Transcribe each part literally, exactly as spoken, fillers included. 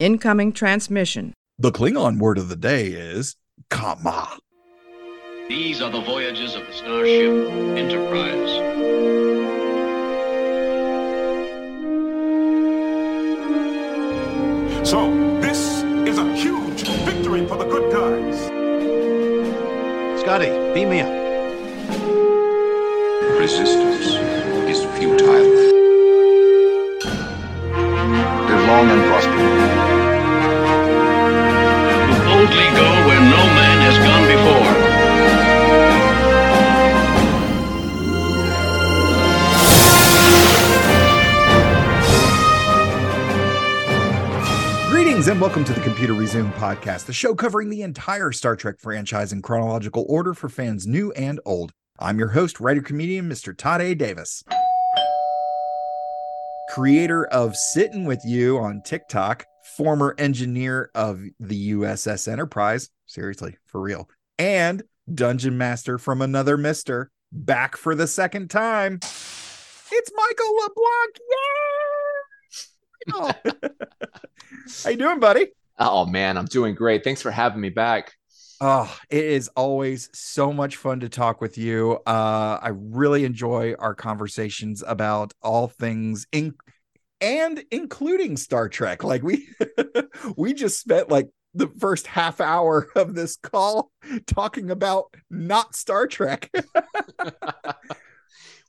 Incoming transmission. The Klingon word of the day is Kama. These are the voyages of the starship Enterprise. So, this is a huge victory for the good guys. Scotty, beam me up. Resistance is futile. Live long and prosper. To boldly go where no man has gone before. And welcome to the Computer Resume Podcast, the show covering the entire Star Trek franchise in chronological order for fans new and old. I'm your host, writer-comedian Mister Todd A. Davis, creator of Sitting with You on TikTok, former engineer of the U S S Enterprise, seriously, for real, and dungeon master from another mister, back for the second time. It's Michael LeBlanc, yay! Oh. How you doing, buddy? Oh man, I'm doing great. Thanks for having me back. Oh, it is always so much fun to talk with you. Uh, I really enjoy our conversations about all things in and including Star Trek. Like we we just spent like the first half hour of this call talking about not Star Trek.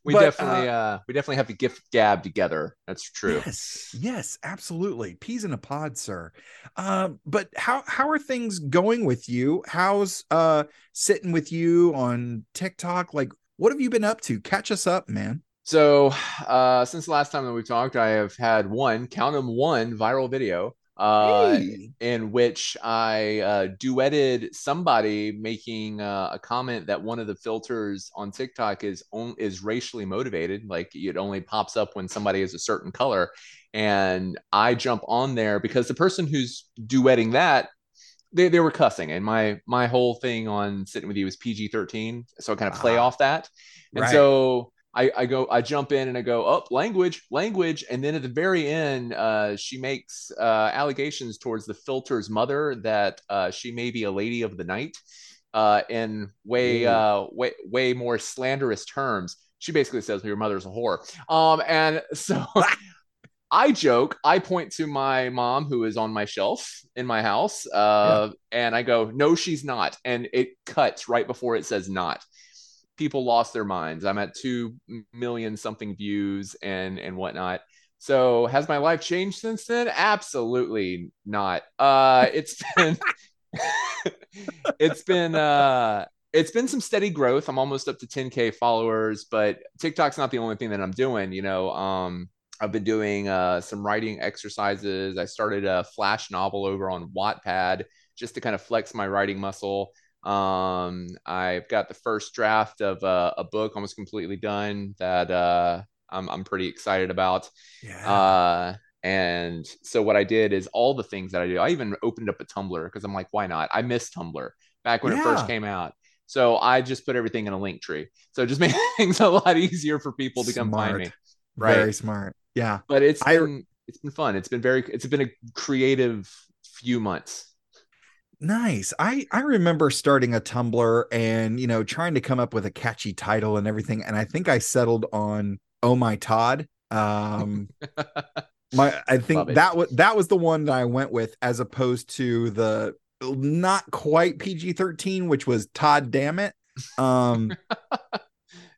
We but, definitely, uh, uh, we definitely have a gift gab together. That's true. Yes, yes, absolutely. Peas in a pod, sir. Um, but how how are things going with you? How's uh, Sitting with You on TikTok? Like, what have you been up to? Catch us up, man. So, uh, since the last time that we talked, I have had one, count them, one viral video uh, hey. in which I uh, duetted somebody making uh, a comment that one of the filters on TikTok is on, is racially motivated. Like it only pops up when somebody is a certain color. And I jump on there because the person who's duetting that, they, they were cussing. And my, my whole thing on Sitting with You is P G thirteen. So I kind of play uh-huh. off that. And right. so I, I go, I jump in and I go, oh, language, language. And then at the very end, uh, she makes uh, allegations towards the filter's mother that uh, she may be a lady of the night uh, in way, uh, way, way more slanderous terms. She basically says, well, your mother's a whore. Um, and so I joke, I point to my mom who is on my shelf in my house uh, yeah. and I go, no, she's not. And it cuts right before it says not. People lost their minds. I'm at two million something views and and whatnot. So has my life changed since then? Absolutely not. Uh, it's been it's been uh, it's been some steady growth. I'm almost up to ten K followers, but TikTok's not the only thing that I'm doing. You know, um, I've been doing uh, some writing exercises. I started a flash novel over on Wattpad just to kind of flex my writing muscle. Um, I've got the first draft of uh, a book almost completely done that uh, I'm I'm pretty excited about. Yeah. Uh, and so what I did is all the things that I do. I even opened up a Tumblr because I'm like, why not? I missed Tumblr back when yeah. it first came out. So I just put everything in a Linktree. So it just made things a lot easier for people to smart. come find me. Right. Very smart. Yeah. But it's I... been, it's been fun. It's been very it's been a creative few months. Nice. I, I remember starting a Tumblr and, you know, trying to come up with a catchy title and everything. And I think I settled on, Oh My Todd. Um, my, I think that was, that was the one that I went with as opposed to the not quite P G thirteen, which was Todd Damn It. Um,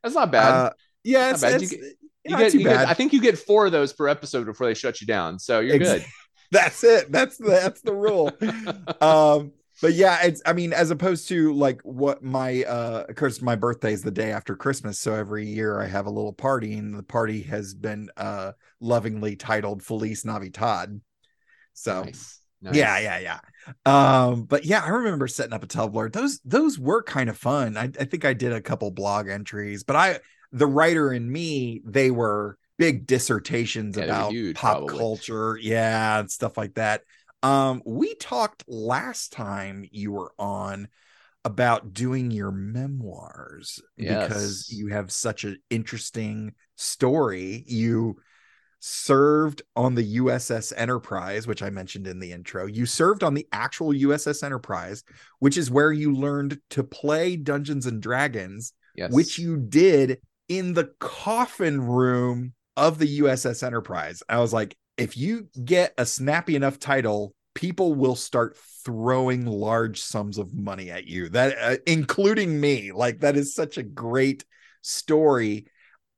that's not bad. Uh, yeah. It's, bad. It's, you get, you not get, too you bad. Get, I think you get four of those per episode before they shut you down. So you're exactly. good. That's it. That's the, that's the rule. um, but yeah, it's, I mean, as opposed to like what my, uh, of course, my birthday is the day after Christmas. So every year I have a little party and the party has been, uh, lovingly titled Feliz Navidad. So nice. Nice. yeah, yeah, yeah. Um, but yeah, I remember setting up a Tumblr. Those, those were kind of fun. I, I think I did a couple blog entries, but I, the writer and me, they were big dissertations yeah, about huge, pop probably. culture. Yeah. And stuff like that. Um, we talked last time you were on about doing your memoirs yes. because you have such an interesting story. You served on the U S S Enterprise, which I mentioned in the intro. You served on the actual U S S Enterprise, which is where you learned to play Dungeons and Dragons, yes. which you did in the coffin room of the U S S Enterprise. I was like, if you get a snappy enough title, people will start throwing large sums of money at you, that uh, including me. Like, that is such a great story.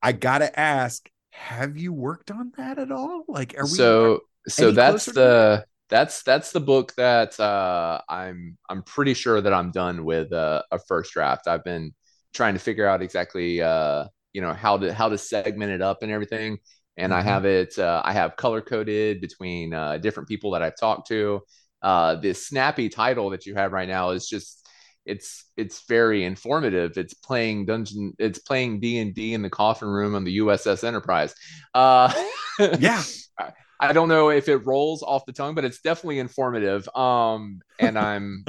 I gotta ask, have you worked on that at all? Like, are we so are, so that's the that? that's that's the book that uh i'm i'm pretty sure that I'm done with uh, a first draft. I've been trying to figure out exactly uh you know how to how to segment it up and everything. And mm-hmm. I have it, uh, I have color coded between uh, different people that I've talked to. Uh, this snappy title that you have right now is just, it's it's very informative. It's playing dungeon, it's playing D and D in the coffin room on the U S S Enterprise. Uh, yeah. I don't know if it rolls off the tongue, but it's definitely informative. Um, and I'm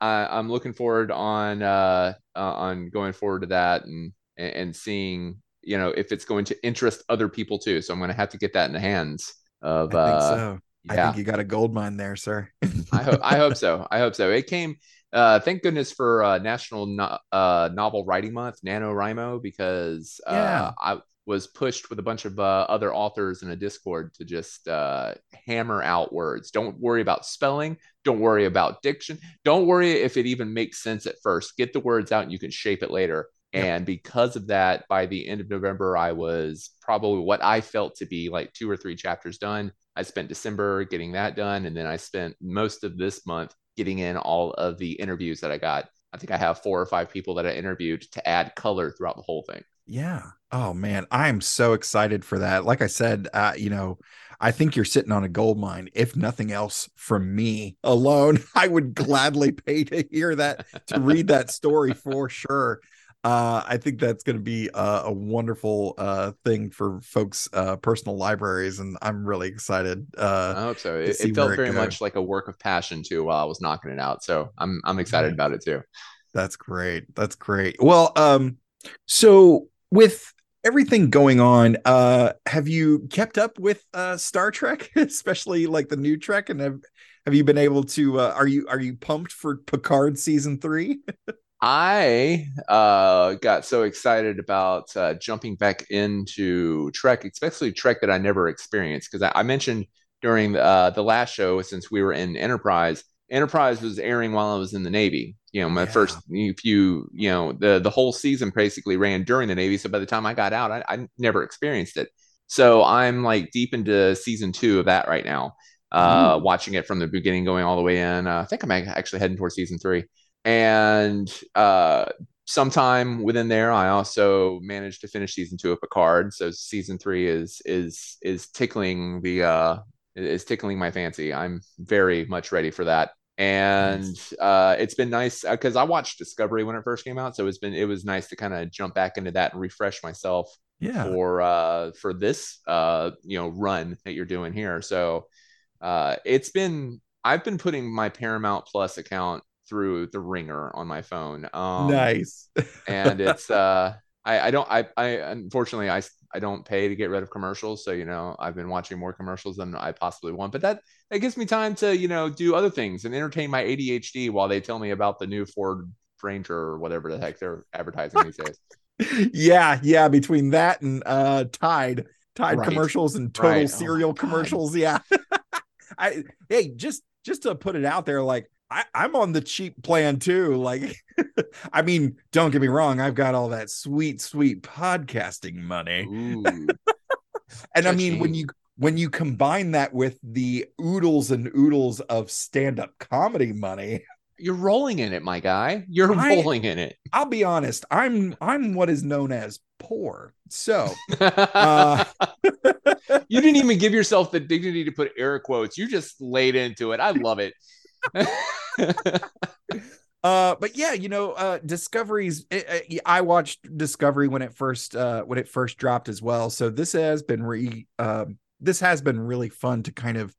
I, I'm looking forward on uh, uh, on going forward to that and and seeing, you know, if it's going to interest other people too. So I'm going to have to get that in the hands of, I think uh, so. Yeah. I think you got a gold mine there, sir. I hope, I hope so. I hope so. It came, uh, thank goodness for uh National no- uh, Novel Writing Month, NaNoWriMo, because uh, yeah. I was pushed with a bunch of uh, other authors in a Discord to just uh, hammer out words. Don't worry about spelling. Don't worry about diction. Don't worry if it even makes sense at first. Get the words out and you can shape it later. And because of that, by the end of November, I was probably what I felt to be like two or three chapters done. I spent December getting that done. And then I spent most of this month getting in all of the interviews that I got. I think I have four or five people that I interviewed to add color throughout the whole thing. Yeah. Oh, man, I'm so excited for that. Like I said, uh, you know, I think you're sitting on a gold mine. If nothing else, from me alone, I would gladly pay to hear that, to read that story for sure. Uh, I think that's going to be uh, a wonderful uh, thing for folks' uh, personal libraries, and I'm really excited. Uh, I hope so. It, it felt very it much like a work of passion too while I was knocking it out, so I'm I'm excited about it too. That's great. That's great. Well, um, so with everything going on, uh, have you kept up with uh, Star Trek, especially like the new Trek, and have have you been able to? Uh, are you are you pumped for Picard season three? I uh, got so excited about uh, jumping back into Trek, especially Trek that I never experienced, because I, I mentioned during the, uh, the last show, since we were in Enterprise, Enterprise was airing while I was in the Navy. You know, my yeah. first few, you know, the, the whole season basically ran during the Navy. So by the time I got out, I, I never experienced it. So I'm like deep into season two of that right now, uh, mm. watching it from the beginning, going all the way in. Uh, I think I'm actually heading towards season three. And uh, sometime within there, I also managed to finish season two of Picard. So season three is is is tickling the uh, is tickling my fancy. I'm very much ready for that. And nice. uh, it's been nice because I watched Discovery when it first came out, so it's been it was nice to kind of jump back into that and refresh myself. Yeah. For uh, for this uh, you know run that you're doing here. So uh, it's been I've been putting my Paramount Plus account through the ringer on my phone. Um, nice. And it's, uh, I, I don't, I, I, unfortunately I, I don't pay to get rid of commercials. So, you know, I've been watching more commercials than I possibly want, but that, that gives me time to, you know, do other things and entertain my A D H D while they tell me about the new Ford Ranger or whatever the heck they're advertising these days. Yeah. Yeah. Between that and, uh, Tide, Tide right. commercials and Total right. cereal oh commercials. God. Yeah. I, Hey, just, just to put it out there, like, I, I'm on the cheap plan too. Like, I mean, don't get me wrong. I've got all that sweet, sweet podcasting money. And cha-ching. I mean, when you, when you combine that with the oodles and oodles of stand-up comedy money, you're rolling in it, my guy. You're I, rolling in it. I'll be honest. I'm, I'm what is known as poor. So uh, you didn't even give yourself the dignity to put air quotes. You just laid into it. I love it. uh but yeah you know uh Discovery's it, it, I watched Discovery when it first uh when it first dropped as well, so this has been re uh, this has been really fun to kind of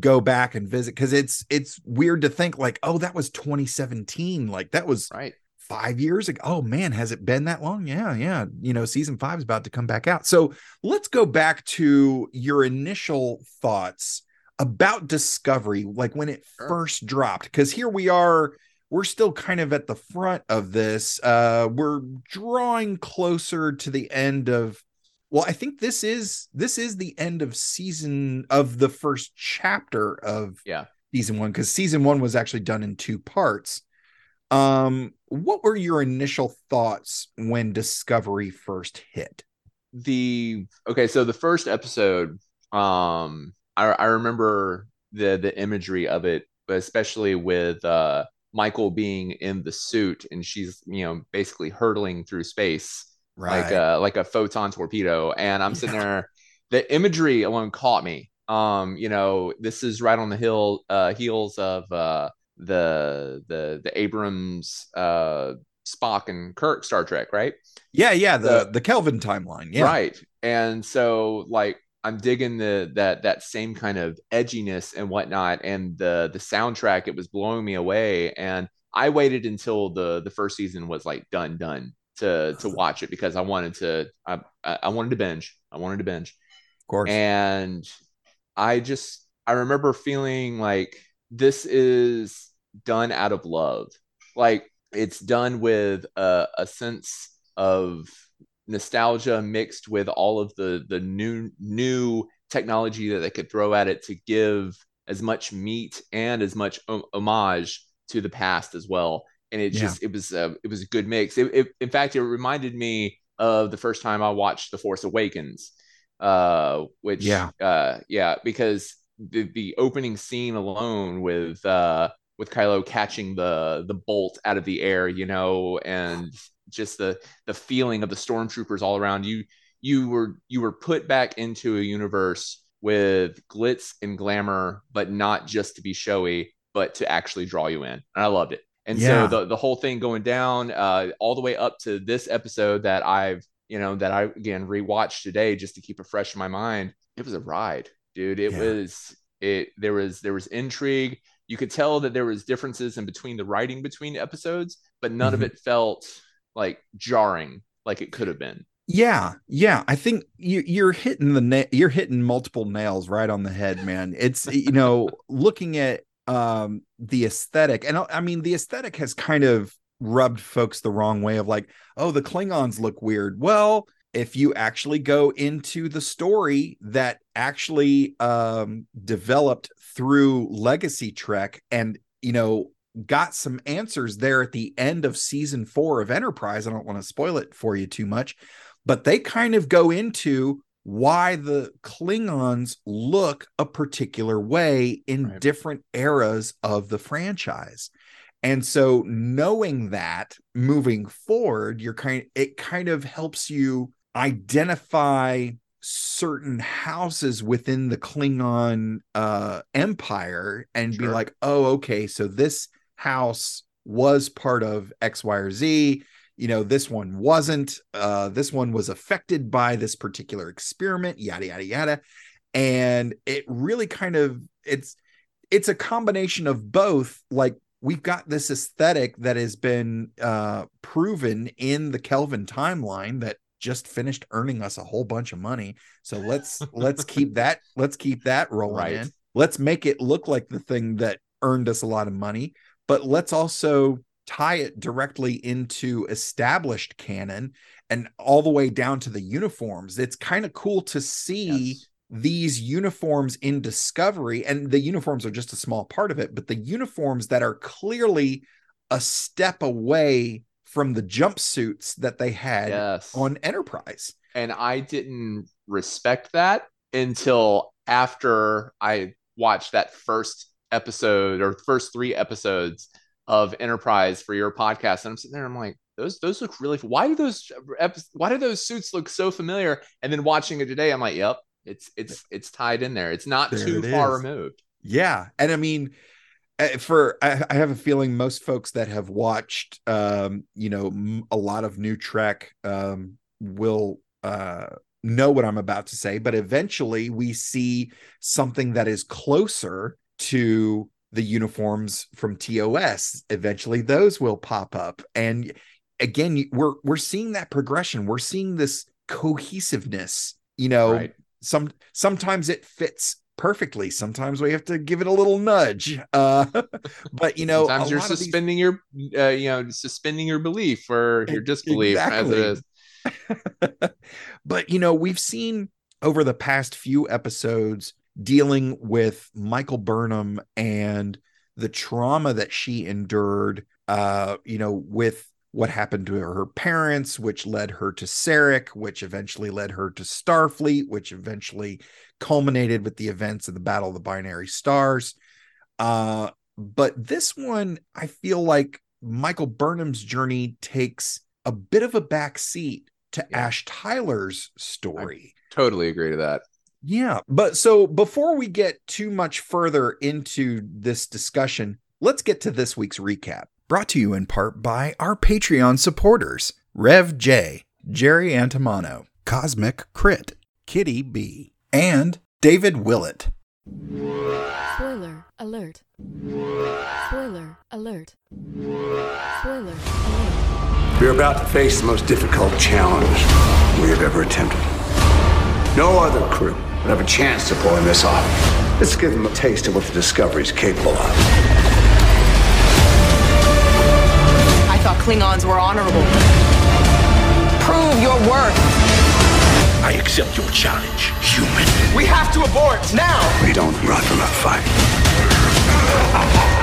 go back and visit, because it's it's weird to think like, oh, that was twenty seventeen, like that was right five years ago. Oh man, has it been that long? Yeah, yeah. You know, season five is about to come back out. So let's go back to your initial thoughts about Discovery, like when it first dropped, because here we are, we're still kind of at the front of this. Uh, we're drawing closer to the end of, well, I think this is, this is the end of season of the first chapter of yeah. season one, because season one was actually done in two parts. Um, what were your initial thoughts when Discovery first hit? The, okay. So the first episode, um, I, I remember the, the imagery of it, but especially with, uh, Michael being in the suit and she's, you know, basically hurtling through space, right. like a, like a photon torpedo. And I'm sitting yeah. there, the imagery alone caught me. Um, you know, this is right on the hill, uh, heels of, uh, the, the, the Abrams, uh, Spock and Kirk Star Trek, right? Yeah. Yeah. The, the, the Kelvin timeline. Yeah. Right. And so like, I'm digging the that that same kind of edginess and whatnot, and the the soundtrack, it was blowing me away. And I waited until the the first season was like done done to to watch it, because I wanted to I I wanted to binge I wanted to binge, of course. And I just I remember feeling like this is done out of love, like it's done with a, a sense of nostalgia mixed with all of the the new new technology that they could throw at it to give as much meat and as much homage to the past as well. And it just yeah. it was a, it was a good mix. It, it, in fact, it reminded me of the first time I watched The Force Awakens, uh, which yeah uh, yeah because the, the opening scene alone with uh, with Kylo catching the the bolt out of the air, you know, and just the the feeling of the stormtroopers all around you. You were you were put back into a universe with glitz and glamour, but not just to be showy, but to actually draw you in. And I loved it. And yeah. so the, the whole thing going down uh, all the way up to this episode that I've, you know, that I again rewatched today just to keep it fresh in my mind. It was a ride, dude. It yeah. was it. There was there was intrigue. You could tell that there was differences in between the writing between episodes, but none mm-hmm. of it felt like jarring like it could have been. Yeah. Yeah. I think you, you're hitting the na- you're hitting multiple nails right on the head, man. It's, you know, looking at um, the aesthetic, and I, I mean, the aesthetic has kind of rubbed folks the wrong way of like, oh, the Klingons look weird. Well, if you actually go into the story that actually um, developed through Legacy Trek and, you know, got some answers there at the end of season four of Enterprise. I don't want to spoil it for you too much, but they kind of go into why the Klingons look a particular way in right. different eras of the franchise. And so knowing that moving forward, you're kind it kind of helps you identify certain houses within the Klingon uh, empire and sure. be like, oh, okay, so this house was part of X, Y, or Z. You know, this one wasn't. Uh, this one was affected by this particular experiment, yada, yada, yada. And it really kind of, it's it's a combination of both. Like, we've got this aesthetic that has been uh, proven in the Kelvin timeline that just finished earning us a whole bunch of money. So let's let's keep that let's keep that rolling right. in. Let's make it look like the thing that earned us a lot of money, but let's also tie it directly into established canon and all the way down to the uniforms. It's kind of cool to see yes. these uniforms in Discovery, and the uniforms are just a small part of it, but the uniforms that are clearly a step away from the jumpsuits that they had yes. on Enterprise. And I didn't respect that until after I watched that first episode or first three episodes of Enterprise for your podcast. And I'm sitting there, and I'm like, those, those look really, why do those, why do those suits look so familiar? And then watching it today, I'm like, yep, it's, it's, it's tied in there. It's not there too it far is. removed. Yeah. And I mean, For I, I have a feeling most folks that have watched, um, you know, a lot of new Trek um, will uh, know what I'm about to say. But eventually we see something that is closer to the uniforms from T O S. Eventually those will pop up. And again, we're, we're seeing that progression. We're seeing this cohesiveness, you know, right. some, sometimes it fits perfectly. Sometimes we have to give it a little nudge. Uh, but you know, sometimes you're suspending these... your, uh, you know, suspending your belief or your disbelief. Exactly. As it is. But, you know, we've seen over the past few episodes dealing with Michael Burnham and the trauma that she endured, uh, you know, with what happened to her, her parents, which led her to Sarek, which eventually led her to Starfleet, which eventually culminated with the events of the Battle of the Binary Stars. Uh, but this one, I feel like Michael Burnham's journey takes a bit of a backseat to yeah. Ash Tyler's story. I totally agree to that. Yeah, but so before we get too much further into this discussion, let's get to this week's recap. Brought to you in part by our Patreon supporters, Rev J, Jerry Antimano, Cosmic Crit, Kitty B, and David Willett. Spoiler alert. Spoiler alert. Spoiler alert. We're about to face the most difficult challenge we have ever attempted. No other crew would have a chance to pull this off. Let's give them a taste of what the Discovery is capable of. I thought Klingons were honorable. Prove your worth. I accept your challenge, human. We have to abort now. We don't run from a fight.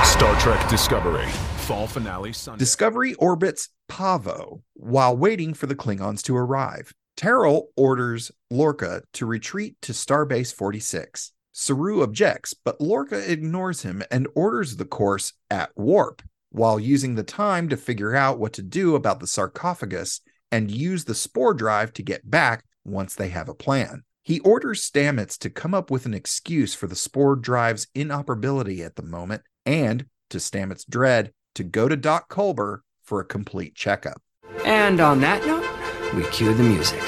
Star Trek Discovery. Fall finale Sunday. Discovery orbits Pavo while waiting for the Klingons to arrive. Terrell orders Lorca to retreat to Starbase forty-six. Saru objects, but Lorca ignores him and orders the course at warp, while using the time to figure out what to do about the sarcophagus and use the spore drive to get back once they have a plan. He orders Stamets to come up with an excuse for the spore drive's inoperability at the moment and, to Stamets' dread, to go to Doc Culber for a complete checkup. And on that note, we cue the music.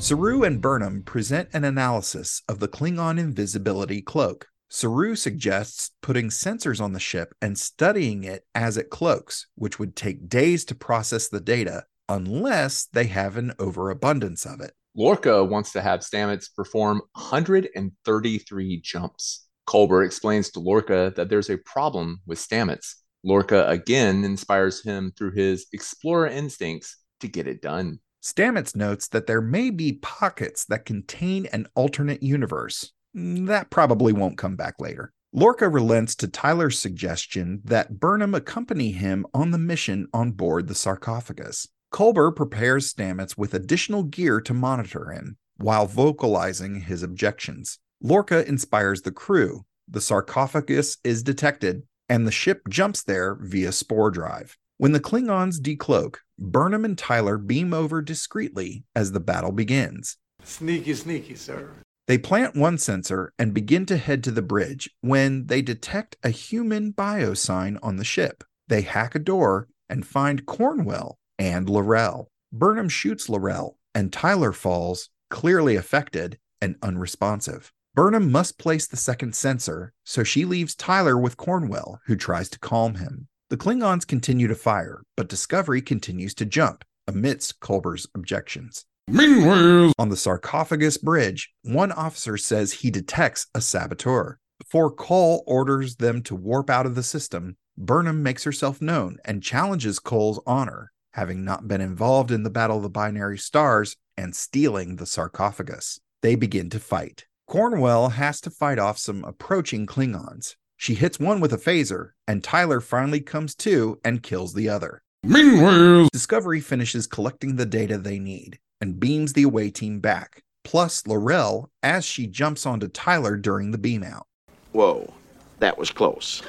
Saru and Burnham present an analysis of the Klingon invisibility cloak. Saru suggests putting sensors on the ship and studying it as it cloaks, which would take days to process the data, unless they have an overabundance of it. Lorca wants to have Stamets perform one hundred thirty-three jumps. Culber explains to Lorca that there's a problem with Stamets. Lorca again inspires him through his explorer instincts to get it done. Stamets notes that there may be pockets that contain an alternate universe. That probably won't come back later. Lorca relents to Tyler's suggestion that Burnham accompany him on the mission on board the sarcophagus. Culber prepares Stamets with additional gear to monitor him, while vocalizing his objections. Lorca inspires the crew. The sarcophagus is detected, and the ship jumps there via spore drive. When the Klingons decloak, Burnham and Tyler beam over discreetly as the battle begins. Sneaky, sneaky, sir. They plant one sensor and begin to head to the bridge when they detect a human biosign on the ship. They hack a door and find Cornwell and Laurel. Burnham shoots Laurel, and Tyler falls, clearly affected and unresponsive. Burnham must place the second sensor, so she leaves Tyler with Cornwell, who tries to calm him. The Klingons continue to fire, but Discovery continues to jump, amidst Culber's objections. Meanwhile, on the sarcophagus bridge, one officer says he detects a saboteur. Before Kol orders them to warp out of the system, Burnham makes herself known and challenges Kol's honor, having not been involved in the Battle of the Binary Stars and stealing the sarcophagus. They begin to fight. Cornwell has to fight off some approaching Klingons. She hits one with a phaser, and Tyler finally comes to and kills the other. Meanwhile, Discovery finishes collecting the data they need and beams the away team back, plus Laurel as she jumps onto Tyler during the beam out. Whoa, that was close.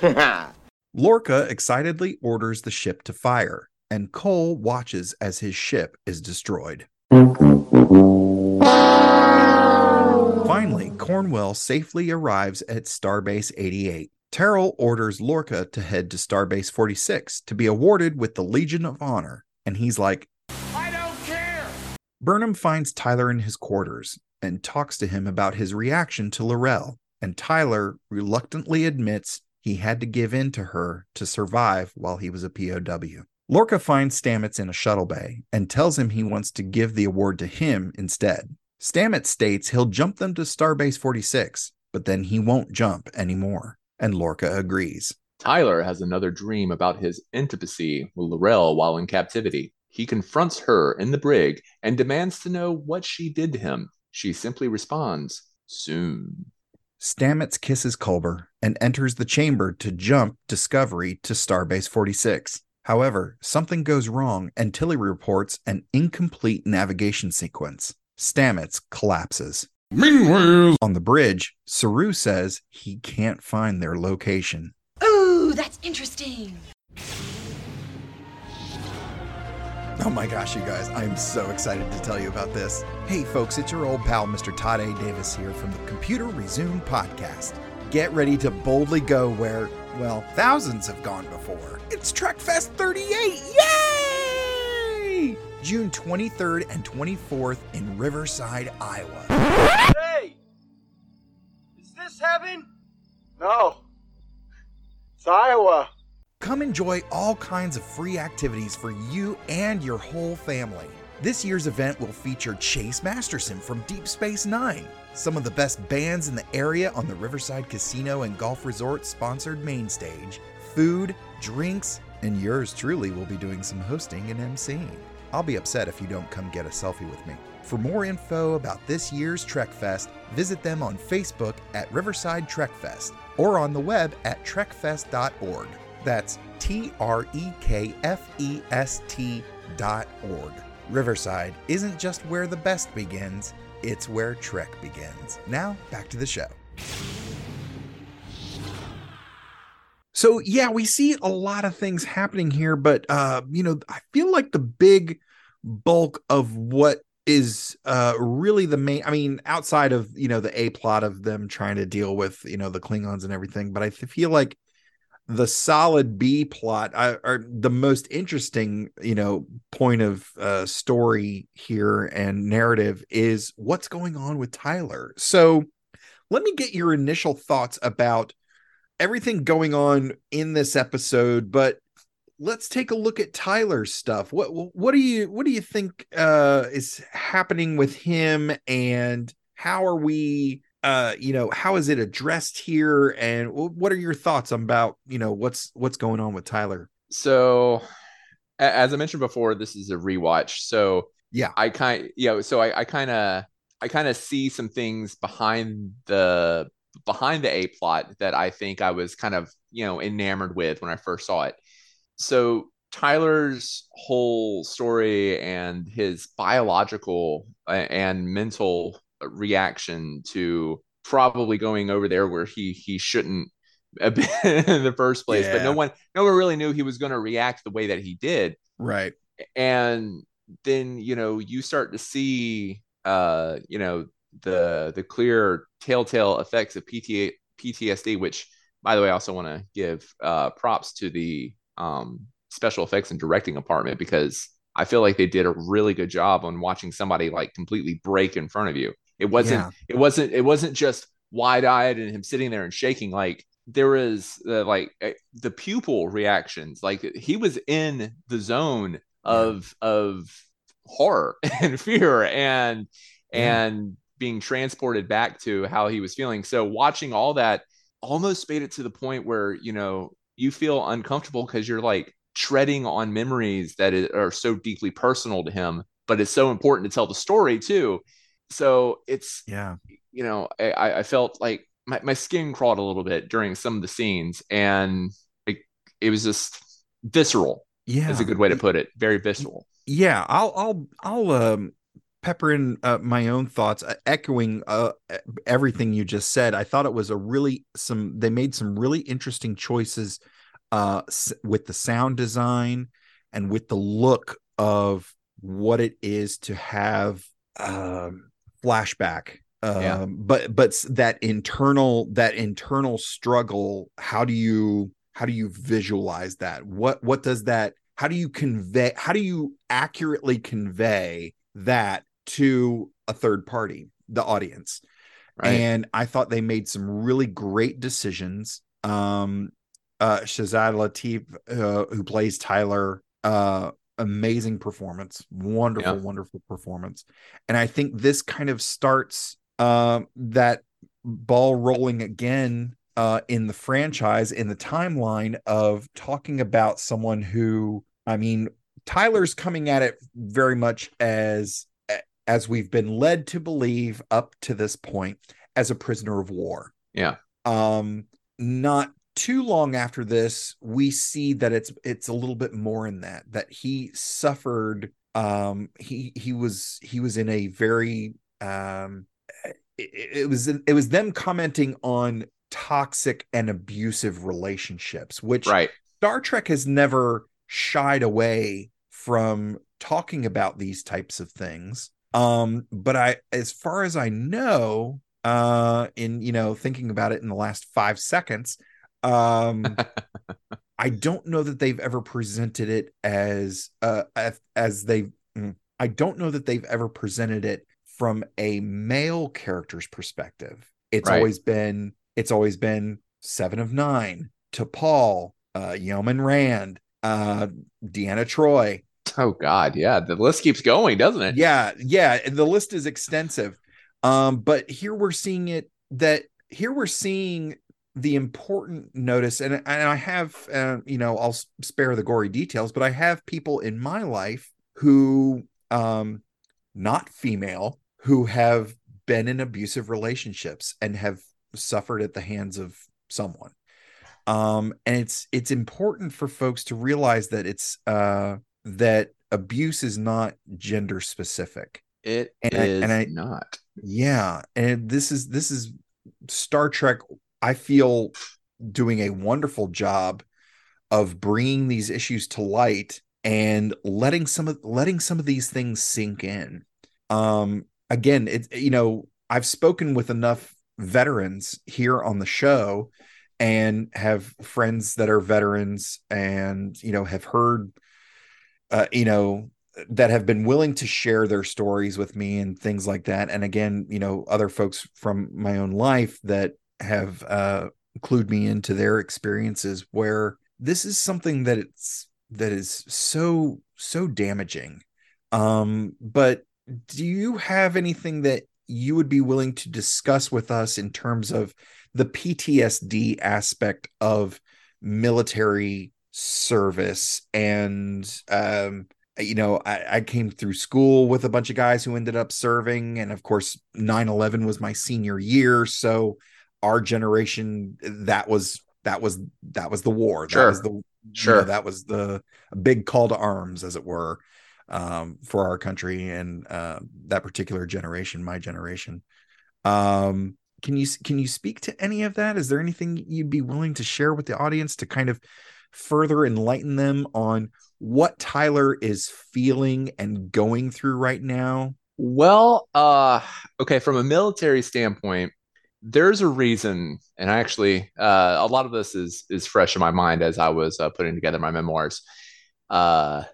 Lorca excitedly orders the ship to fire, and Kol watches as his ship is destroyed. Finally, Cornwell safely arrives at Starbase eighty-eight. Terrell orders Lorca to head to Starbase forty-six to be awarded with the Legion of Honor, and he's like, I don't care! Burnham finds Tyler in his quarters and talks to him about his reaction to Laurel, and Tyler reluctantly admits he had to give in to her to survive while he was a P O W. Lorca finds Stamets in a shuttle bay and tells him he wants to give the award to him instead. Stamets states he'll jump them to Starbase forty-six, but then he won't jump anymore, and Lorca agrees. Tyler has another dream about his intimacy with Laurel while in captivity. He confronts her in the brig and demands to know what she did to him. She simply responds, soon. Stamets kisses Culber and enters the chamber to jump Discovery to Starbase forty-six. However, something goes wrong and Tilly reports an incomplete navigation sequence. Stamets collapses. Meanwhile, on the bridge, Saru says he can't find their location. Ooh, that's interesting. Oh my gosh, you guys, I am so excited to tell you about this. Hey folks, it's your old pal, Mister Todd A. Davis here from the Computer Resume Podcast. Get ready to boldly go where, well, thousands have gone before. It's Trek Fest thirty-eight, yay! June twenty-third and twenty-fourth in Riverside, Iowa. Hey! Is this heaven? No. It's Iowa. Come enjoy all kinds of free activities for you and your whole family. This year's event will feature Chase Masterson from Deep Space Nine, some of the best bands in the area on the Riverside Casino and Golf Resort sponsored main stage, food, drinks, and yours truly will be doing some hosting and emceeing. I'll be upset if you don't come get a selfie with me. For more info about this year's Trek Fest, visit them on Facebook at Riverside Trek Fest or on the web at trek fest dot org. That's T R E K F E S T dot org. Riverside isn't just where the best begins, it's where Trek begins. Now, back to the show. So, yeah, we see a lot of things happening here, but, uh, you know, I feel like the big bulk of what is uh, really the main, I mean, outside of, you know, the A plot of them trying to deal with, you know, the Klingons and everything, but I feel like the solid B plot are, are the most interesting, you know, point of uh, story here and narrative is what's going on with Tyler. So let me get your initial thoughts about everything going on in this episode, but let's take a look at Tyler's stuff. What, what do you, what do you think uh, is happening with him, and how are we, Uh, you know, how is it addressed here? And what are your thoughts about, you know, what's what's going on with Tyler? So, as I mentioned before, this is a rewatch. So, yeah, I kind of, you know, so I kind of, I kind of see some things behind the behind the A plot that I think I was kind of, you know, enamored with when I first saw it. So Tyler's whole story and his biological and mental reaction to probably going over there where he he shouldn't have been in the first place, yeah. But no one no one really knew he was going to react the way that he did, right? And then, you know, you start to see uh you know the the clear telltale effects of P T A, P T S D, which, by the way, I also want to give uh props to the um special effects and directing department, because I feel like they did a really good job on watching somebody like completely break in front of you. It wasn't, yeah. it wasn't, it wasn't just wide-eyed and him sitting there and shaking. Like there is uh, like uh, the pupil reactions. Like he was in the zone of, yeah. of horror and fear and, yeah. and being transported back to how he was feeling. So watching all that almost made it to the point where, you know, you feel uncomfortable because you're like treading on memories that are so deeply personal to him, but it's so important to tell the story too. So it's, yeah, you know, I, I felt like my, my skin crawled a little bit during some of the scenes, and it, it was just visceral. Yeah, is a good way to put it. Very visceral. Yeah, I'll I'll I'll um, pepper in uh, my own thoughts, uh, echoing uh, everything you just said. I thought it was a really some they made some really interesting choices uh, with the sound design and with the look of what it is to have um flashback Um, yeah. But but that internal that internal struggle. How do you how do you visualize that? What what does that? How do you convey? How do you accurately convey that to a third party, the audience? Right. And I thought they made some really great decisions. Um, uh, Shahzad Latif, uh, who plays Tyler, uh, amazing performance, wonderful, yeah. wonderful performance. And I think this kind of starts uh, that ball rolling again uh, in the franchise, in the timeline of talking about someone who, I mean, Tyler's coming at it very much as... as we've been led to believe up to this point, as a prisoner of war. Yeah. Um, not too long after this, we see that it's it's a little bit more in that, that he suffered. Um, he he was he was in a very um, it, it was it was them commenting on toxic and abusive relationships, which right. Star Trek has never shied away from talking about these types of things. Um, but I, as far as I know, uh, in, you know, thinking about it in the last five seconds, um, I don't know that they've ever presented it as, uh, as, as they, I don't know that they've ever presented it from a male character's perspective. It's right. always been, it's always been Seven of Nine, T'Pol, uh, Yeoman Rand, uh, Deanna Troi. Oh God, yeah, the list keeps going, doesn't it? Yeah, yeah, the list is extensive. Um, but here we're seeing it that here we're seeing the important notice, and, and I have, uh, you know, I'll spare the gory details, but I have people in my life who, um, not female, who have been in abusive relationships and have suffered at the hands of someone. Um, and it's it's important for folks to realize that it's. Uh, that abuse is not gender specific. It and is I, and I, not. Yeah. And this is, this is Star Trek. I feel doing a wonderful job of bringing these issues to light and letting some of, letting some of these things sink in. Um, again, it's, you know, I've spoken with enough veterans here on the show and have friends that are veterans and, you know, have heard, Uh, you know, that have been willing to share their stories with me and things like that. And again, you know, other folks from my own life that have uh, clued me into their experiences where this is something that it's, that is so, so damaging. Um, but do you have anything that you would be willing to discuss with us in terms of the P T S D aspect of military service? And um you know I, I came through school with a bunch of guys who ended up serving, and of course nine eleven was my senior year, so our generation, that was that was that was the war. Sure. That was the sure you know, that was the big call to arms, as it were, um for our country and uh that particular generation, my generation. um can you can you speak to any of that? Is there anything you'd be willing to share with the audience to kind of further enlighten them on what Tyler is feeling and going through right now? Well, uh, okay. From a military standpoint, there's a reason. And I actually, uh, a lot of this is, is fresh in my mind as I was uh, putting together my memoirs. Uh,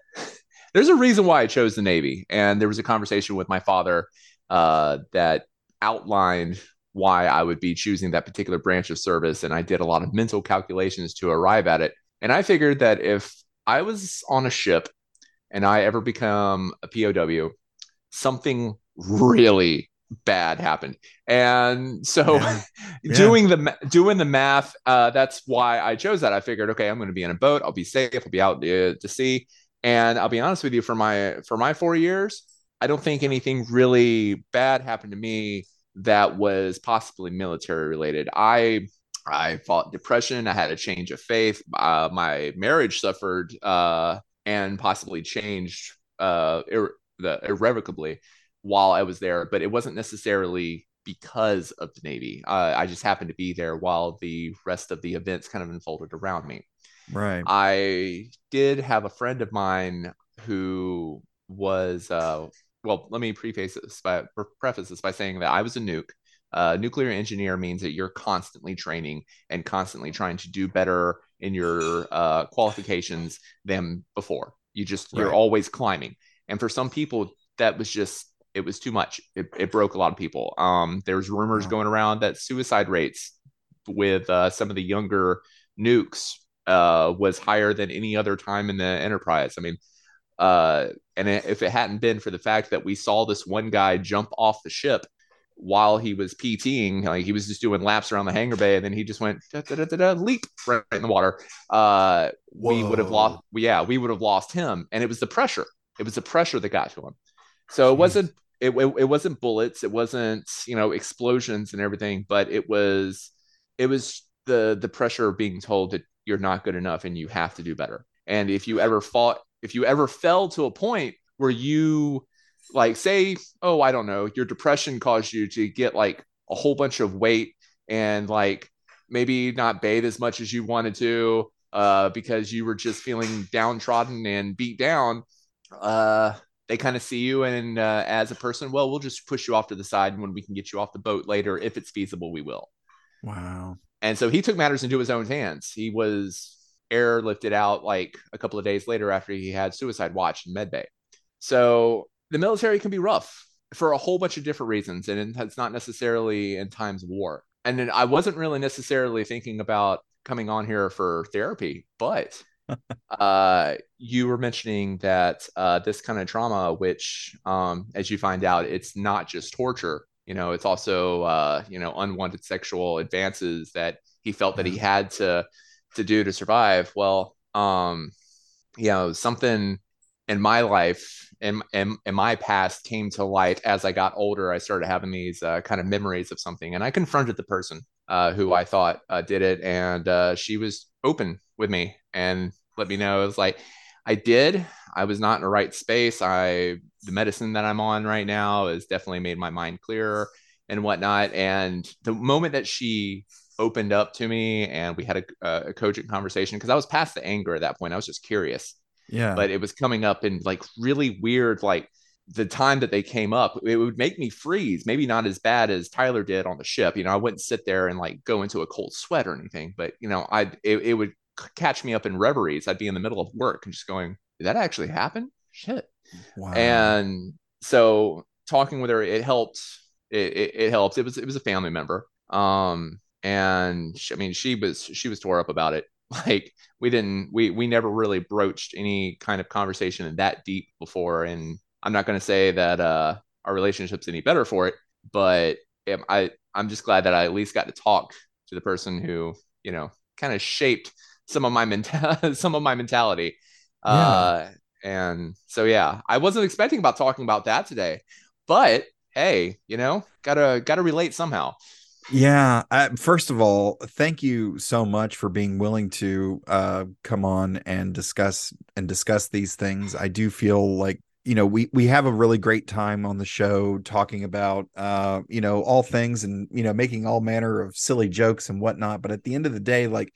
there's a reason why I chose the Navy. And there was a conversation with my father uh, that outlined why I would be choosing that particular branch of service. And I did a lot of mental calculations to arrive at it. And I figured that if I was on a ship and I ever become a P O W, something really bad happened. And so yeah. Yeah. doing the doing the math, uh, that's why I chose that. I figured, okay, I'm going to be in a boat. I'll be safe. I'll be out uh, to sea. And I'll be honest with you, for my for my four years, I don't think anything really bad happened to me that was possibly military related. I... I fought depression. I had a change of faith. Uh, my marriage suffered uh, and possibly changed uh, ir- the, irrevocably while I was there. But it wasn't necessarily because of the Navy. Uh, I just happened to be there while the rest of the events kind of unfolded around me. Right. I did have a friend of mine who was, uh, well, let me preface this by, preface this by saying that I was a nuke. Uh, nuclear engineer means that you're constantly training and constantly trying to do better in your uh, qualifications than before. You just, you're right. always climbing. And for some people, that was just, it was too much. It, it broke a lot of people. Um, there's rumors wow. going around that suicide rates with uh, some of the younger nukes uh, was higher than any other time in the Enterprise. I mean, uh, and if it hadn't been for the fact that we saw this one guy jump off the ship while he was PTing, like he was just doing laps around the hangar bay, and then he just went da, da, da, da, da, leap right in the water. Uh, we would have lost. Yeah, we would have lost him, and it was the pressure. It was the pressure that got to him. So it Jeez. wasn't it, it it wasn't bullets. It wasn't, you know, explosions and everything, but it was it was the the pressure of being told that you're not good enough and you have to do better. And if you ever fought, if you ever fell to a point where you, like, say, oh, I don't know, your depression caused you to get like a whole bunch of weight and like maybe not bathe as much as you wanted to uh, because you were just feeling downtrodden and beat down. Uh, they kind of see you and uh, as a person, well, we'll just push you off to the side, and when we can get you off the boat later, if it's feasible, we will. Wow. And so he took matters into his own hands. He was airlifted out like a couple of days later after he had suicide watch in medbay. So the military can be rough for a whole bunch of different reasons, and it's not necessarily in times of war. And then I wasn't really necessarily thinking about coming on here for therapy, but uh, you were mentioning that uh, this kind of trauma, which um, as you find out, it's not just torture. You know, it's also, uh, you know, unwanted sexual advances that he felt that he had to to do to survive. Well, um, you know, something in my life and in, in, in my past came to light as I got older. I started having these uh, kind of memories of something, and I confronted the person uh, who I thought uh, did it. And uh, she was open with me and let me know. It was like, I did. I was not in the right space. I, the medicine that I'm on right now has definitely made my mind clearer and whatnot. And the moment that she opened up to me and we had a, a cogent conversation, because I was past the anger at that point. I was just curious. Yeah. But it was coming up in like really weird, like the time that they came up, it would make me freeze. Maybe not as bad as Tyler did on the ship. You know, I wouldn't sit there and like go into a cold sweat or anything, but you know, I, it, it would catch me up in reveries. I'd be in the middle of work and just going, did that actually happen? Shit. Wow. And so talking with her, it helped. It, it, it helped. It was, it was a family member. Um, and she, I mean, she was, she was tore up about it. Like we didn't, we, we never really broached any kind of conversation that deep before. And I'm not going to say that, uh, our relationship's any better for it, but I, I'm just glad that I at least got to talk to the person who, you know, kind of shaped some of my mentality, some of my mentality. Yeah. Uh, and so, yeah, I wasn't expecting about talking about that today, but hey, you know, gotta, gotta relate somehow. Yeah. I, first of all, thank you so much for being willing to uh, come on and discuss and discuss these things. I do feel like, you know, we, we have a really great time on the show talking about, uh, you know, all things and, you know, making all manner of silly jokes and whatnot. But at the end of the day, like,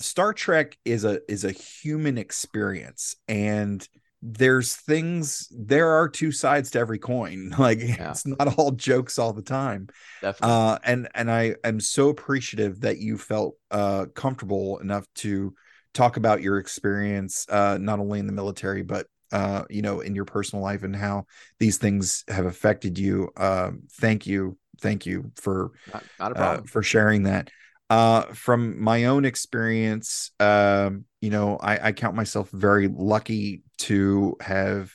Star Trek is a is a human experience, and there's things, there are two sides to every coin. Like yeah. It's not all jokes all the time. Definitely. Uh, and, and I am so appreciative that you felt uh, comfortable enough to talk about your experience, uh, not only in the military, but, uh, you know, in your personal life and how these things have affected you. Um, thank you. Thank you for, not, not a problem. Uh, for sharing that. Uh, from my own experience, um, you know, I, I count myself very lucky to have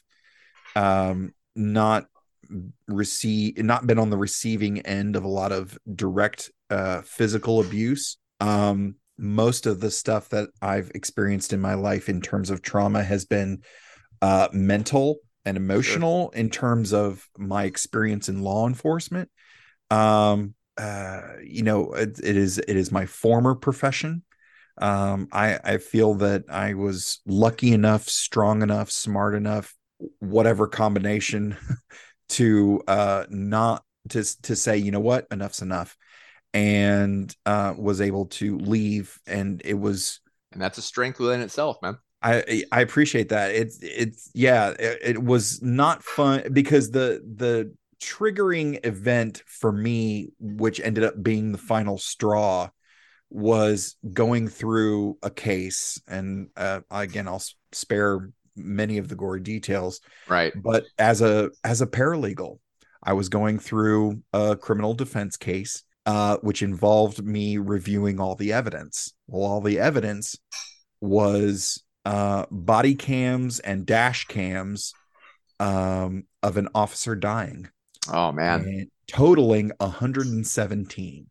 um, not received, not been on the receiving end of a lot of direct uh, physical abuse. Um, most of the stuff that I've experienced in my life in terms of trauma has been uh, mental and emotional. Sure. In terms of my experience in law enforcement. Um, Uh, you know, it, it is it is my former profession. Um, I, I feel that I was lucky enough, strong enough, smart enough, whatever combination, to uh, not to to say, you know what, enough's enough, and uh, was able to leave. And it was, and that's a strength within itself, man. I I appreciate that. It's it's yeah. It, it was not fun because the the triggering event for me, which ended up being the final straw, was going through a case. And uh, again, I'll spare many of the gory details. Right. But as a as a paralegal, I was going through a criminal defense case, uh, which involved me reviewing all the evidence. Well, all the evidence was uh, body cams and dash cams um, of an officer dying. Oh, man. Totaling one hundred seventeen.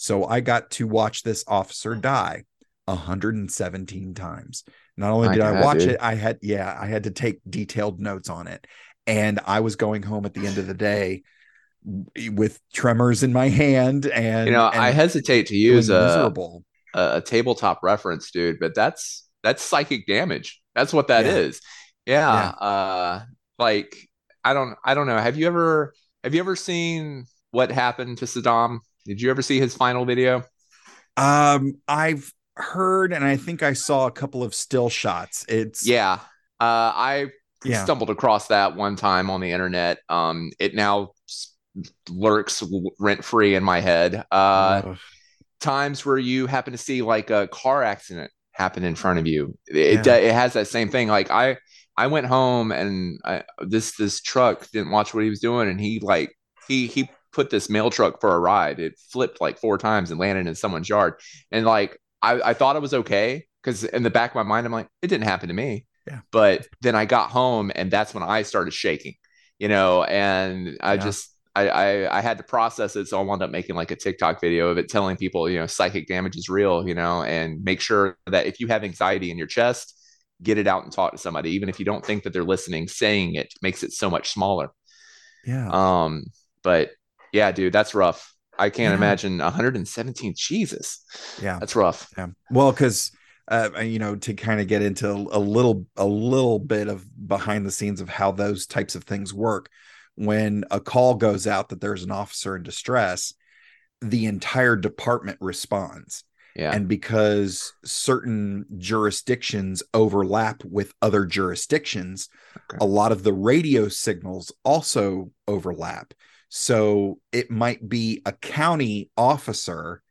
So I got to watch this officer die one hundred seventeen times. Not only did I, I watch dude. it, I had, yeah, I had to take detailed notes on it. And I was going home at the end of the day with tremors in my hand. And, you know, and I hesitate to use a, a tabletop reference, dude, but that's, that's psychic damage. That's what that yeah. is. Yeah. yeah. Uh, like, I don't, I don't know. Have you ever, have you ever seen What Happened to Saddam? Did you ever see his final video? Um, I've heard, and I think I saw a couple of still shots. It's yeah. Uh, I yeah. stumbled across that one time on the internet. Um, it now lurks rent free in my head. Uh, oh. Times where you happen to see like a car accident happen in front of you. It yeah. it has that same thing. Like I I went home and I, this this truck didn't watch what he was doing, and he like he he. put this mail truck for a ride. It flipped like four times and landed in someone's yard. And like, I, I thought it was okay. Cause in the back of my mind, I'm like, it didn't happen to me. Yeah. But then I got home and that's when I started shaking, you know, and I yeah. just, I, I, I had to process it. So I wound up making like a TikTok video of it telling people, you know, psychic damage is real, you know, and make sure that if you have anxiety in your chest, get it out and talk to somebody. Even if you don't think that they're listening, saying it makes it so much smaller. Yeah. Um, but yeah, dude, that's rough. I can't yeah. imagine one hundred seventeen. Jesus. Yeah, that's rough. Yeah. Well, because, uh, you know, to kind of get into a little, a little bit of behind the scenes of how those types of things work. When a call goes out that there's an officer in distress, the entire department responds. Yeah. And because certain jurisdictions overlap with other jurisdictions, okay. a lot of the radio signals also overlap. So it might be a county officer.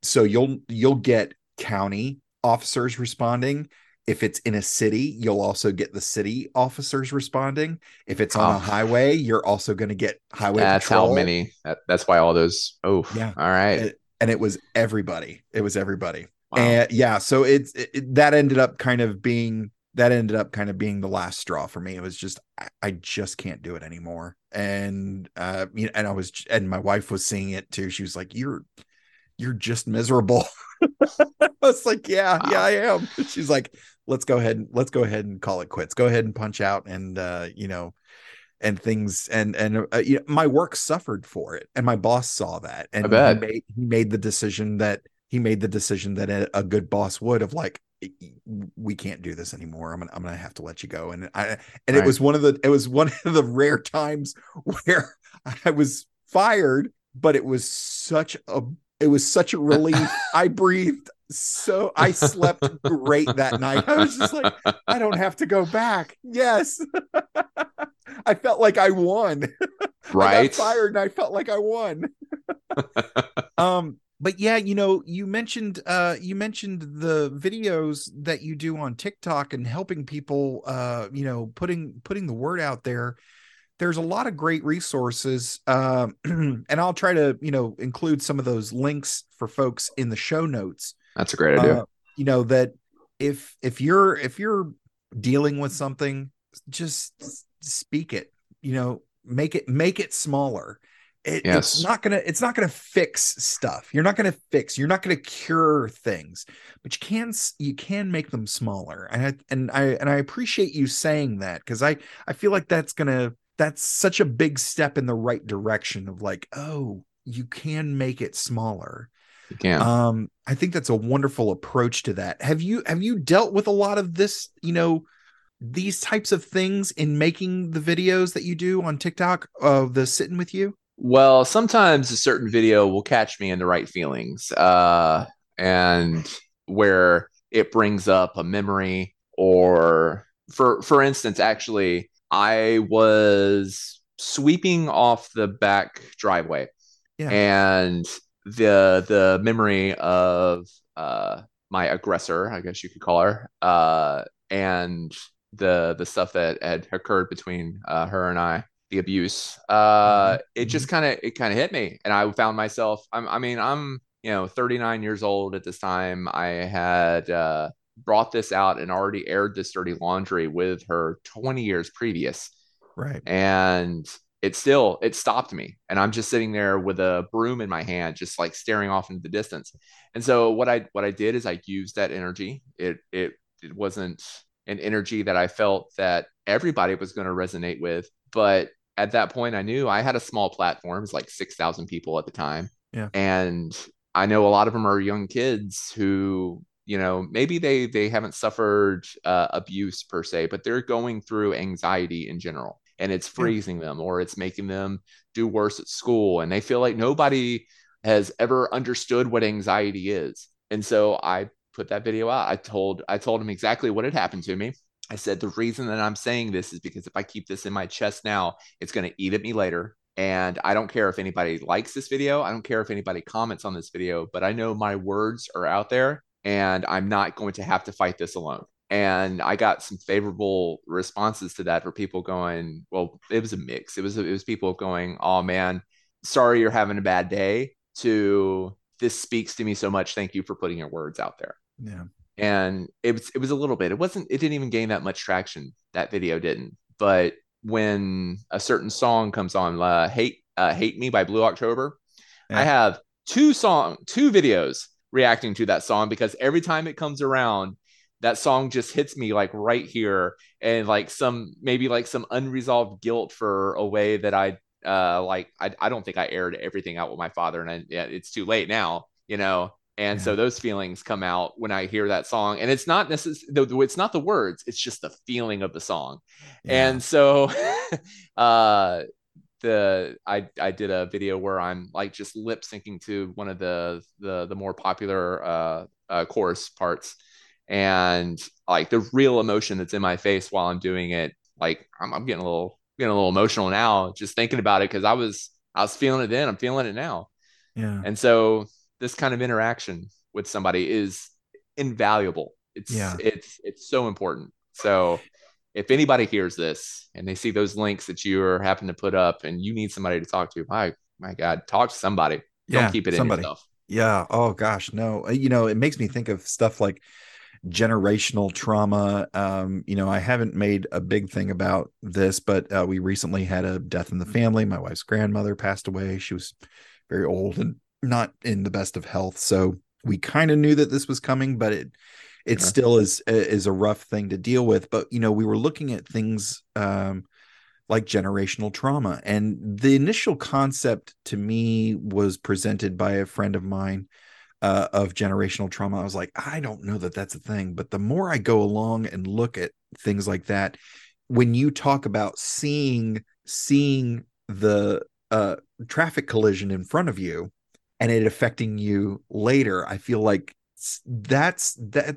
So you'll you'll get county officers responding. If it's in a city, you'll also get the city officers responding. If it's on oh. a highway, you're also going to get highway that's patrol. How many. That, that's why all those. Oh, yeah. All right. It, and it was everybody. It was everybody. Wow. And yeah. So it's it, that ended up kind of being. That ended up kind of being the last straw for me. It was just, I, I just can't do it anymore. And, uh, you know, and I was, and my wife was seeing it too. She was like, you're, you're just miserable. I was like, yeah, yeah, I am. She's like, let's go ahead and let's go ahead and call it quits. Go ahead and punch out. And, uh, you know, and things, and, and, uh, you know, my work suffered for it. And my boss saw that, and he made, he made the decision that he made the decision that a, a good boss would of like, we can't do this anymore. I'm gonna, I'm gonna have to let you go. And I, and right. it was one of the, it was one of the rare times where I was fired, but it was such a, it was such a relief. I breathed. So I slept great that night. I was just like, I don't have to go back. Yes. I felt like I won. Right. I got fired and I felt like I won. um, But yeah, you know, you mentioned uh, you mentioned the videos that you do on TikTok and helping people, uh, you know, putting putting the word out there. There's a lot of great resources, uh, and I'll try to, you know, include some of those links for folks in the show notes. That's a great idea. Uh, you know, that if if you're if you're dealing with something, just speak it. You know, make it make it smaller. It, yes. It's not gonna. It's not gonna fix stuff. You're not gonna fix. You're not gonna cure things, but you can. You can make them smaller. And I, and I and I appreciate you saying that, because I I feel like that's gonna. That's such a big step in the right direction of like, oh, you can make it smaller. You can. Um, I think that's a wonderful approach to that. Have you have you dealt with a lot of this? You know, these types of things in making the videos that you do on TikTok of the Sitting With You. Well, sometimes a certain video will catch me in the right feelings, uh, and where it brings up a memory. Or for, for instance, actually, I was sweeping off the back driveway, yeah. and the the memory of uh, my aggressor, I guess you could call her, uh, and the the stuff that had occurred between uh, her and I, the abuse, uh, mm-hmm. it just kind of it kind of hit me, and I found myself. I'm, I mean, I'm you know thirty-nine years old at this time. I had uh, brought this out and already aired this dirty laundry with her twenty years previous. Right. And it still, it stopped me. And I'm just sitting there with a broom in my hand, just like staring off into the distance. And so what I, what I did is I used that energy. It, it, it wasn't an energy that I felt that everybody was going to resonate with. But at that point, I knew I had a small platform. It's like six thousand people at the time. Yeah. And I know a lot of them are young kids who, you know, maybe they, they haven't suffered uh, abuse per se, but they're going through anxiety in general. And it's freezing them, or it's making them do worse at school. And they feel like nobody has ever understood what anxiety is. And so I put that video out. I told I told him exactly what had happened to me. I said, the reason that I'm saying this is because if I keep this in my chest now, it's going to eat at me later. And I don't care if anybody likes this video. I don't care if anybody comments on this video. But I know my words are out there, and I'm not going to have to fight this alone. And I got some favorable responses to that for people going, well, it was a mix. It was it was people going, oh, man, sorry you're having a bad day, to this speaks to me so much. Thank you for putting your words out there. Yeah. And it was it was a little bit. It wasn't it didn't even gain that much traction. That video didn't. But when a certain song comes on, uh, Hate uh, Hate Me by Blue October, yeah. I have two song two videos reacting to that song, because every time it comes around, that song just hits me like right here, and like some maybe like some unresolved guilt for a way that I uh like I, I don't think I aired everything out with my father, and I, yeah, it's too late now, you know. And yeah. so those feelings come out when I hear that song, and it's not necessarily it's not the words, it's just the feeling of the song. Yeah. And so uh the I I did a video where I'm like just lip syncing to one of the the the more popular uh, uh chorus parts. And like the real emotion that's in my face while I'm doing it, like I'm, I'm getting a little getting a little emotional now just thinking about it, because I was I was feeling it then, I'm feeling it now. Yeah. And so this kind of interaction with somebody is invaluable. It's yeah. it's it's so important. So if anybody hears this and they see those links that you are happen to put up, and you need somebody to talk to, my my God, talk to somebody. Yeah, don't keep it somebody. in yourself. Yeah. Oh gosh, no. You know, it makes me think of stuff like generational trauma. Um, you know, I haven't made a big thing about this, but uh, we recently had a death in the family. My wife's grandmother passed away. She was very old and not in the best of health. So we kind of knew that this was coming, but it, it yeah. still is, is a rough thing to deal with. But, you know, we were looking at things um, like generational trauma. And the initial concept to me was presented by a friend of mine Uh, of generational trauma. I was like, I don't know that that's a thing. But the more I go along and look at things like that, when you talk about seeing seeing the uh, traffic collision in front of you and it affecting you later, I feel like that's that.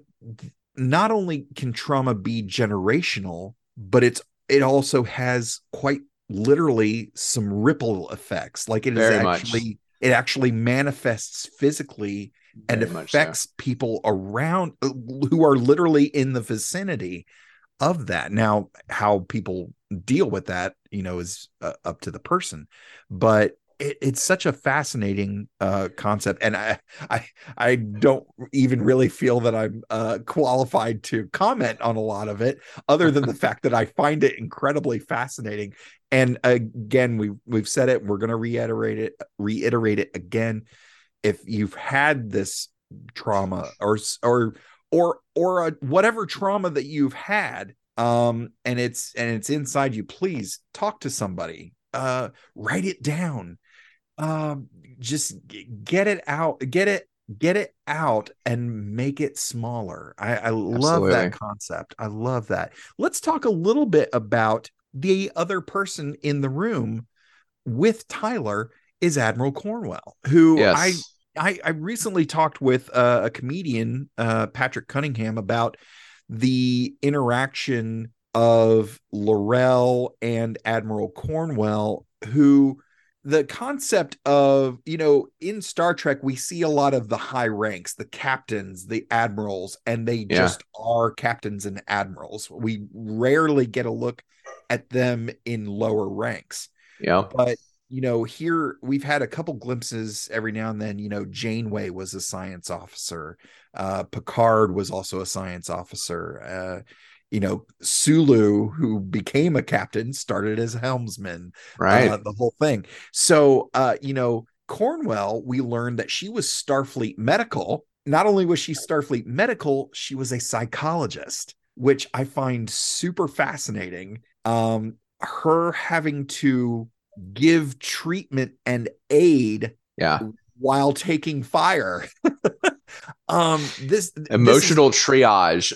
Not only can trauma be generational, but it's it also has quite literally some ripple effects. Like it Very is actually. Much. It actually manifests physically and Very affects so. people around who are literally in the vicinity of that. Now, how people deal with that, you know, is uh, up to the person, but it, it's such a fascinating uh, concept. And I, I, I don't even really feel that I'm uh, qualified to comment on a lot of it, other than the fact that I find it incredibly fascinating. And again, we we've said it, we're going to reiterate it, reiterate it again. If you've had this trauma or, or, or, or a, whatever trauma that you've had, um, and it's, and it's inside you, please talk to somebody, uh, write it down. Um, just get it out, get it, get it out and make it smaller. I, I love that concept. I love that. Let's talk a little bit about the other person in the room with Tyler is Admiral Cornwell, who yes. I, I, I recently talked with uh, a comedian, uh, Patrick Cunningham, about the interaction of Laurel and Admiral Cornwell, who the concept of, you know, in Star Trek, we see a lot of the high ranks, the captains, the admirals, and they yeah. just are captains and admirals. We rarely get a look at them in lower ranks. Yeah. But, you know, here we've had a couple glimpses every now and then. You know, Janeway was a science officer. Uh, Picard was also a science officer. Uh, you know, Sulu, who became a captain, started as a helmsman, right? Uh, the whole thing. So, uh, you know, Cornwell, we learned that she was Starfleet medical. Not only was she Starfleet medical, she was a psychologist, which I find super fascinating. Um, her having to give treatment and aid yeah. while taking fire. um this emotional this is, triage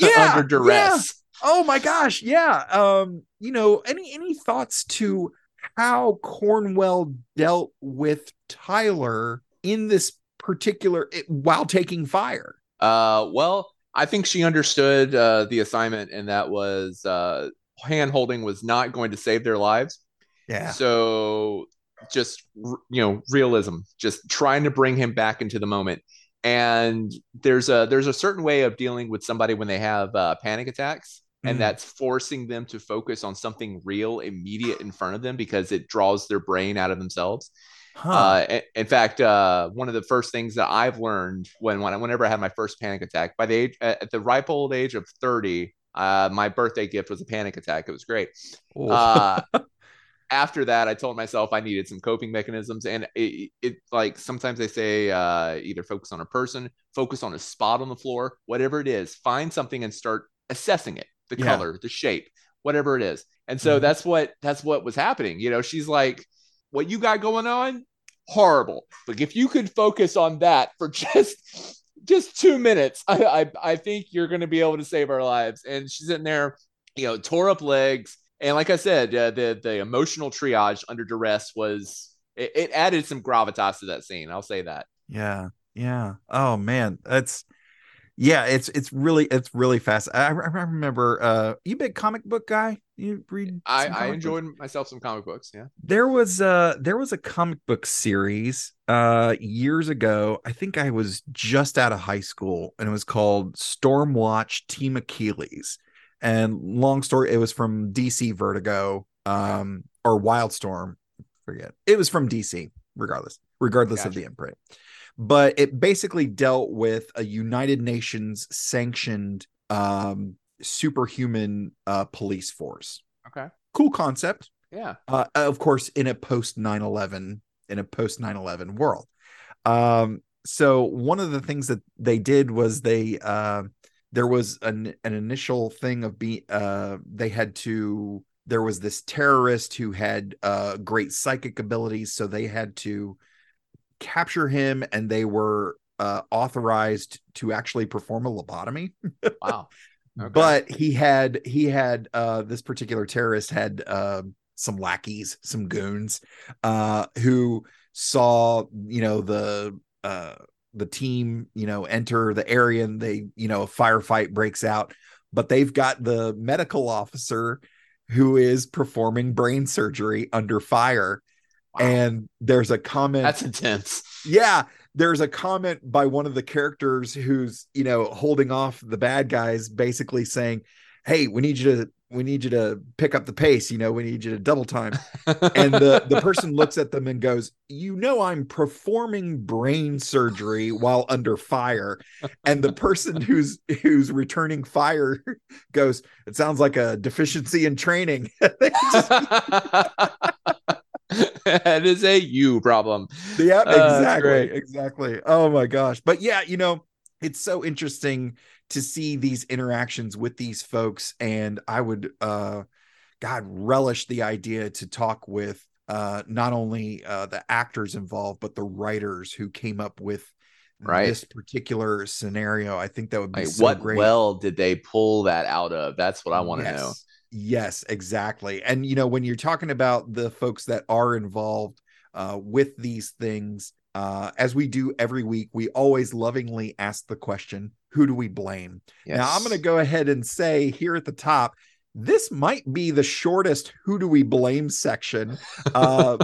yeah, under duress. Yeah. Oh my gosh, yeah. Um, you know, any any thoughts to how Cornwell dealt with Tyler in this particular it, while taking fire? Uh well, I think she understood uh the assignment, and that was uh hand-holding was not going to save their lives. Yeah. So just, you know, realism, just trying to bring him back into the moment. And there's a there's a certain way of dealing with somebody when they have uh, panic attacks, and mm. that's forcing them to focus on something real, immediate in front of them, because it draws their brain out of themselves. Huh. Uh, in fact, uh, one of the first things that I've learned when, when whenever I had my first panic attack, by the age at the ripe old age of thirty, uh, my birthday gift was a panic attack. It was great. Uh, after that, I told myself I needed some coping mechanisms, and it, it like sometimes they say uh, either focus on a person, focus on a spot on the floor, whatever it is, find something and start assessing it, the yeah. color, the shape, whatever it is. And so mm-hmm. that's what that's what was happening. You know, she's like, what you got going on, horrible. Like, if you could focus on that for just just two minutes, I I, I think you're going to be able to save our lives. And she's in there, you know, tore up legs. And like I said, uh, the the emotional triage under duress was it, it added some gravitas to that scene. I'll say that. Yeah, yeah. Oh man, that's yeah. It's it's really it's really fast. I, I remember. Uh, you big comic book guy? You read? I, I enjoyed books? myself some comic books. Yeah. There was uh there was a comic book series uh years ago. I think I was just out of high school, and it was called Stormwatch Team Achilles. And long story, it was from D C Vertigo um, or Wildstorm. I forget. It was from D C, regardless, regardless gotcha. of the imprint. But it basically dealt with a United Nations sanctioned um, superhuman uh, police force. Okay. Cool concept. Yeah. Uh, of course, in a post nine eleven, in a post nine eleven world. Um, so one of the things that they did was they... Uh, There was an, an initial thing of being, uh, they had to, there was this terrorist who had uh, great psychic abilities. So they had to capture him, and they were uh, authorized to actually perform a lobotomy. Wow. Okay. But he had, he had, uh, this particular terrorist had uh, some lackeys, some goons uh, who saw, you know, the, uh, the team, you know, enter the area, and they, you know, a firefight breaks out, but they've got the medical officer who is performing brain surgery under fire. Wow. And there's a comment. That's intense. Yeah. There's a comment by one of the characters who's, you know, holding off the bad guys, basically saying, hey, we need you to, we need you to pick up the pace. You know, we need you to double time. And the, the person looks at them and goes, you know, I'm performing brain surgery while under fire. And the person who's, who's returning fire goes, it sounds like a deficiency in training. That is a you problem. Yeah, exactly. Uh, exactly. Oh my gosh. But yeah, you know, it's so interesting to see these interactions with these folks. And I would, uh, God, relish the idea to talk with uh, not only uh, the actors involved, but the writers who came up with right. this particular scenario. I think that would be like, so what great. Well did they pull that out of? That's what I want to yes. know. Yes, exactly. And, you know, when you're talking about the folks that are involved uh, with these things, Uh, as we do every week, we always lovingly ask the question, who do we blame? Yes. Now, I'm going to go ahead and say here at the top, this might be the shortest Who Do We Blame section, uh,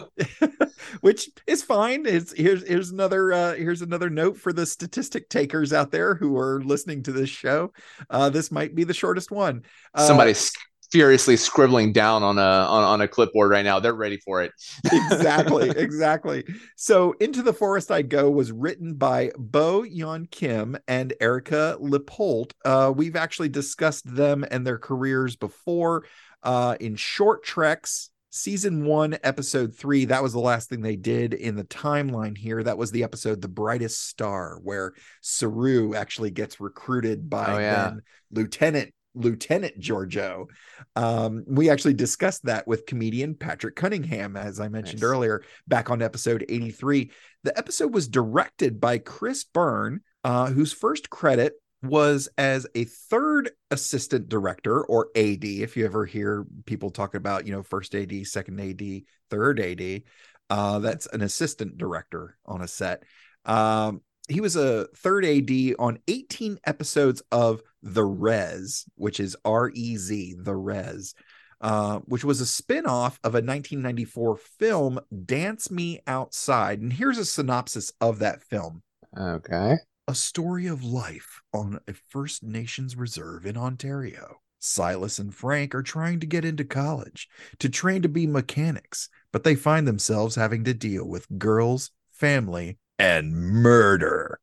which is fine. It's, here's here's another uh, here's another note for the statistic takers out there who are listening to this show. Uh, this might be the shortest one. Uh, Somebody's furiously scribbling down on a on, on a clipboard right now. They're ready for it. Exactly, exactly. So Into the Forest I Go was written by Bo Yeon Kim and Erica Lipolt. Uh, we've actually discussed them and their careers before uh, in Short Treks, Season one, Episode three. That was the last thing they did in the timeline here. That was the episode The Brightest Star, where Saru actually gets recruited by oh, yeah. then Lieutenant Lieutenant Georgiou. Um, we actually discussed that with comedian Patrick Cunningham, as I mentioned nice. earlier, back on episode eighty-three. The episode was directed by Chris Byrne, uh, whose first credit was as a third assistant director, or A D. If you ever hear people talk about, you know, first A D, second A D, third A D, uh, that's an assistant director on a set. Um, He was a third A D on eighteen episodes of The Rez, which is R E Z, The Rez, uh, which was a spin-off of a nineteen ninety-four film, Dance Me Outside. And here's a synopsis of that film. Okay. A story of life on a First Nations reserve in Ontario. Silas and Frank are trying to get into college to train to be mechanics, but they find themselves having to deal with girls, family, and murder.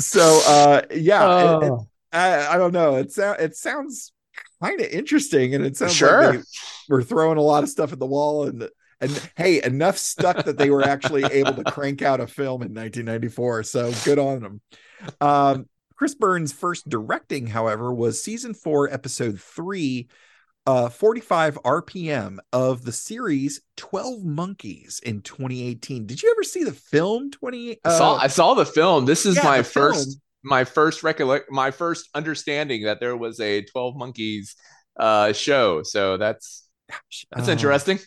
So uh yeah oh. it, it, I, I don't know, it, so, it sounds kind of interesting, and it sounds sure. like they were throwing a lot of stuff at the wall, and and hey, enough stuff that they were actually able to crank out a film in nineteen ninety-four, so good on them. um Chris Byrne's first directing, however, was season four, episode three, Uh, forty-five R P M of the series twelve Monkeys in twenty eighteen. Did you ever see the film? twenty uh, I saw I saw the film. This is yeah, my first film. my first recollect my first understanding that there was a twelve Monkeys uh show. So that's that's uh, interesting.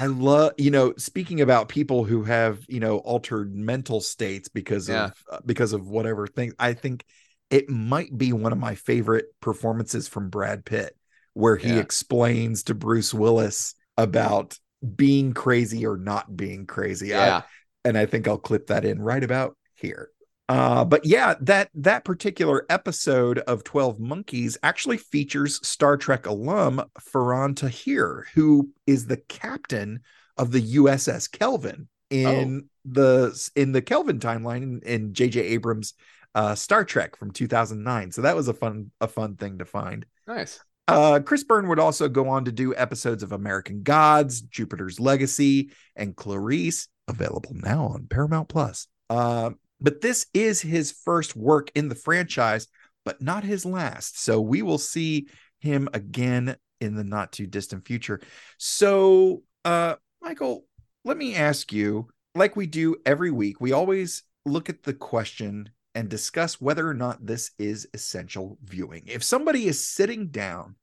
I love, you know, speaking about people who have, you know, altered mental states because yeah. of uh, because of whatever thing. I think it might be one of my favorite performances from Brad Pitt, where he yeah. explains to Bruce Willis about being crazy or not being crazy. Yeah. I, and I think I'll clip that in right about here. Uh, but yeah, that, that particular episode of twelve Monkeys actually features Star Trek alum Farhan Tahir, who is the captain of the U S S Kelvin in oh. the, in the Kelvin timeline in, in J J Abrams uh, Star Trek from two thousand nine. So that was a fun, a fun thing to find. Nice. Uh, Chris Byrne would also go on to do episodes of American Gods, Jupiter's Legacy, and Clarice, available now on Paramount Plus. Uh, but this is his first work in the franchise, but not his last. So we will see him again in the not too distant future. So, uh, Michael, let me ask you, like we do every week, we always look at the question and discuss whether or not this is essential viewing. If somebody is sitting down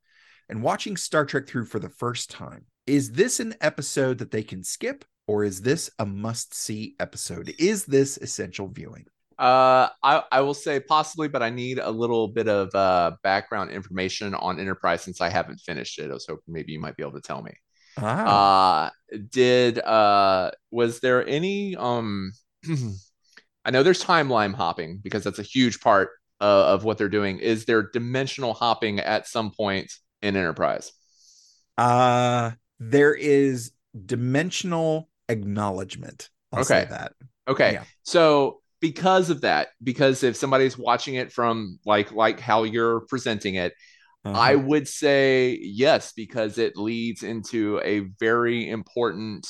and watching Star Trek through for the first time, is this an episode that they can skip, or is this a must-see episode? Is this essential viewing? Uh, I, I will say possibly, but I need a little bit of uh, background information on Enterprise since I haven't finished it. I was hoping maybe you might be able to tell me. Ah. Uh, did uh, was there any... Um, I know there's timeline hopping because that's a huge part uh, of what they're doing. Is there dimensional hopping at some point in Enterprise? Uh, there is dimensional acknowledgement. I'll okay. say that. Okay. Yeah. So because of that, because if somebody's watching it from like, like how you're presenting it, uh-huh. I would say yes, because it leads into a very important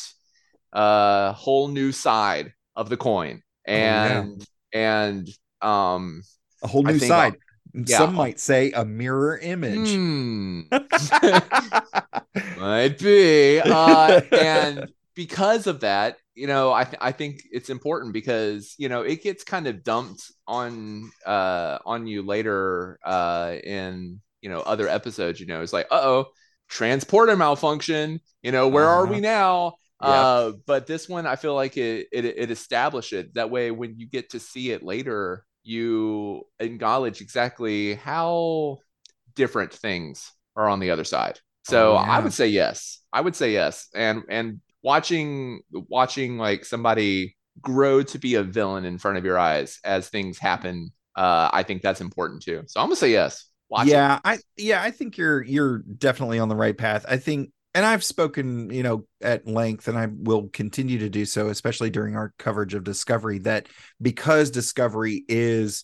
uh, whole new side of the coin. And oh, yeah. and um a whole new side. Yeah. Some might say a mirror image. Mm. Might be. Uh, and because of that, you know, I th- I think it's important because, you know, it gets kind of dumped on uh on you later uh in, you know, other episodes. You know, it's like, uh-oh, transporter malfunction. You know, where uh-huh. are we now? Yeah. Uh, but this one, I feel like it, it it established it that way. When you get to see it later, you acknowledge exactly how different things are on the other side. So oh, yeah. I would say yes. I would say yes. And and watching watching like somebody grow to be a villain in front of your eyes as things happen, uh, I think that's important too. So I'm gonna say yes. Watch yeah, it. I yeah, I think you're you're definitely on the right path. I think, and I've spoken, you know, at length, and I will continue to do so, especially during our coverage of Discovery, that because Discovery is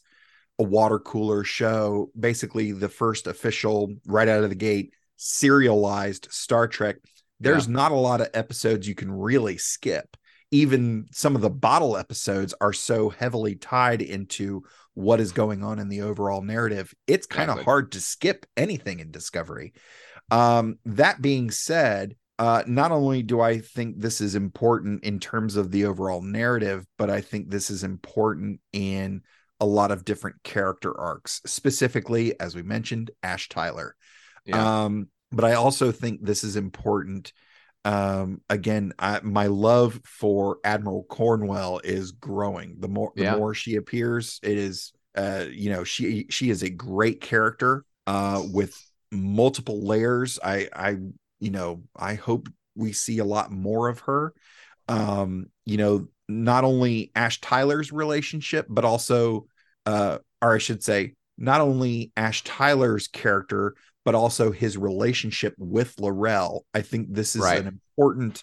a water cooler show, basically the first official right out of the gate serialized Star Trek, there's yeah. not a lot of episodes you can really skip. Even some of the bottle episodes are so heavily tied into what is going on in the overall narrative. It's kind of exactly. hard to skip anything in Discovery. Um, that being said, uh, not only do I think this is important in terms of the overall narrative, but I think this is important in a lot of different character arcs, specifically, as we mentioned, Ash Tyler. Yeah. Um, but I also think this is important. Um, again, I, my love for Admiral Cornwell is growing. The more, the yeah. more she appears, it is, uh, you know, she, she is a great character, uh, with multiple layers. I, I, you know, I hope we see a lot more of her. Um, you know, not only Ash Tyler's relationship, but also, uh, or I should say, not only Ash Tyler's character, but also his relationship with Laurel. I think this is right. an important,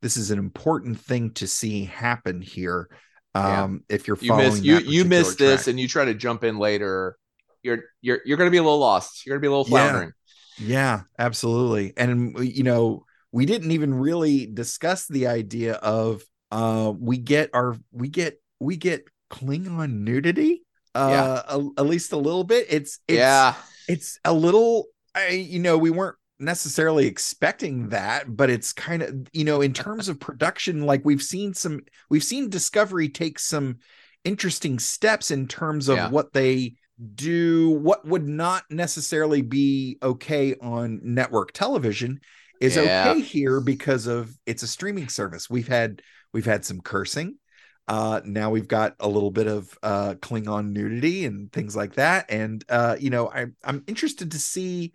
this is an important thing to see happen here. Um, yeah. If you're following, you miss, you, you miss this and you try to jump in later, you're you're you're going to be a little lost. You're going to be a little floundering. Yeah. yeah, absolutely. And you know, we didn't even really discuss the idea of uh, we get our we get we get Klingon nudity. Uh, yeah. a, at least a little bit. It's, it's yeah. It's a little, I, you know, we weren't necessarily expecting that, but it's kind of, you know, in terms of production, like we've seen some, we've seen Discovery take some interesting steps in terms of yeah. what they do, what would not necessarily be okay on network television is yeah. okay here because of it's a streaming service. We've had, we've had some cursing. Uh, now we've got a little bit of uh, Klingon nudity and things like that. And, uh, you know, I, I'm interested to see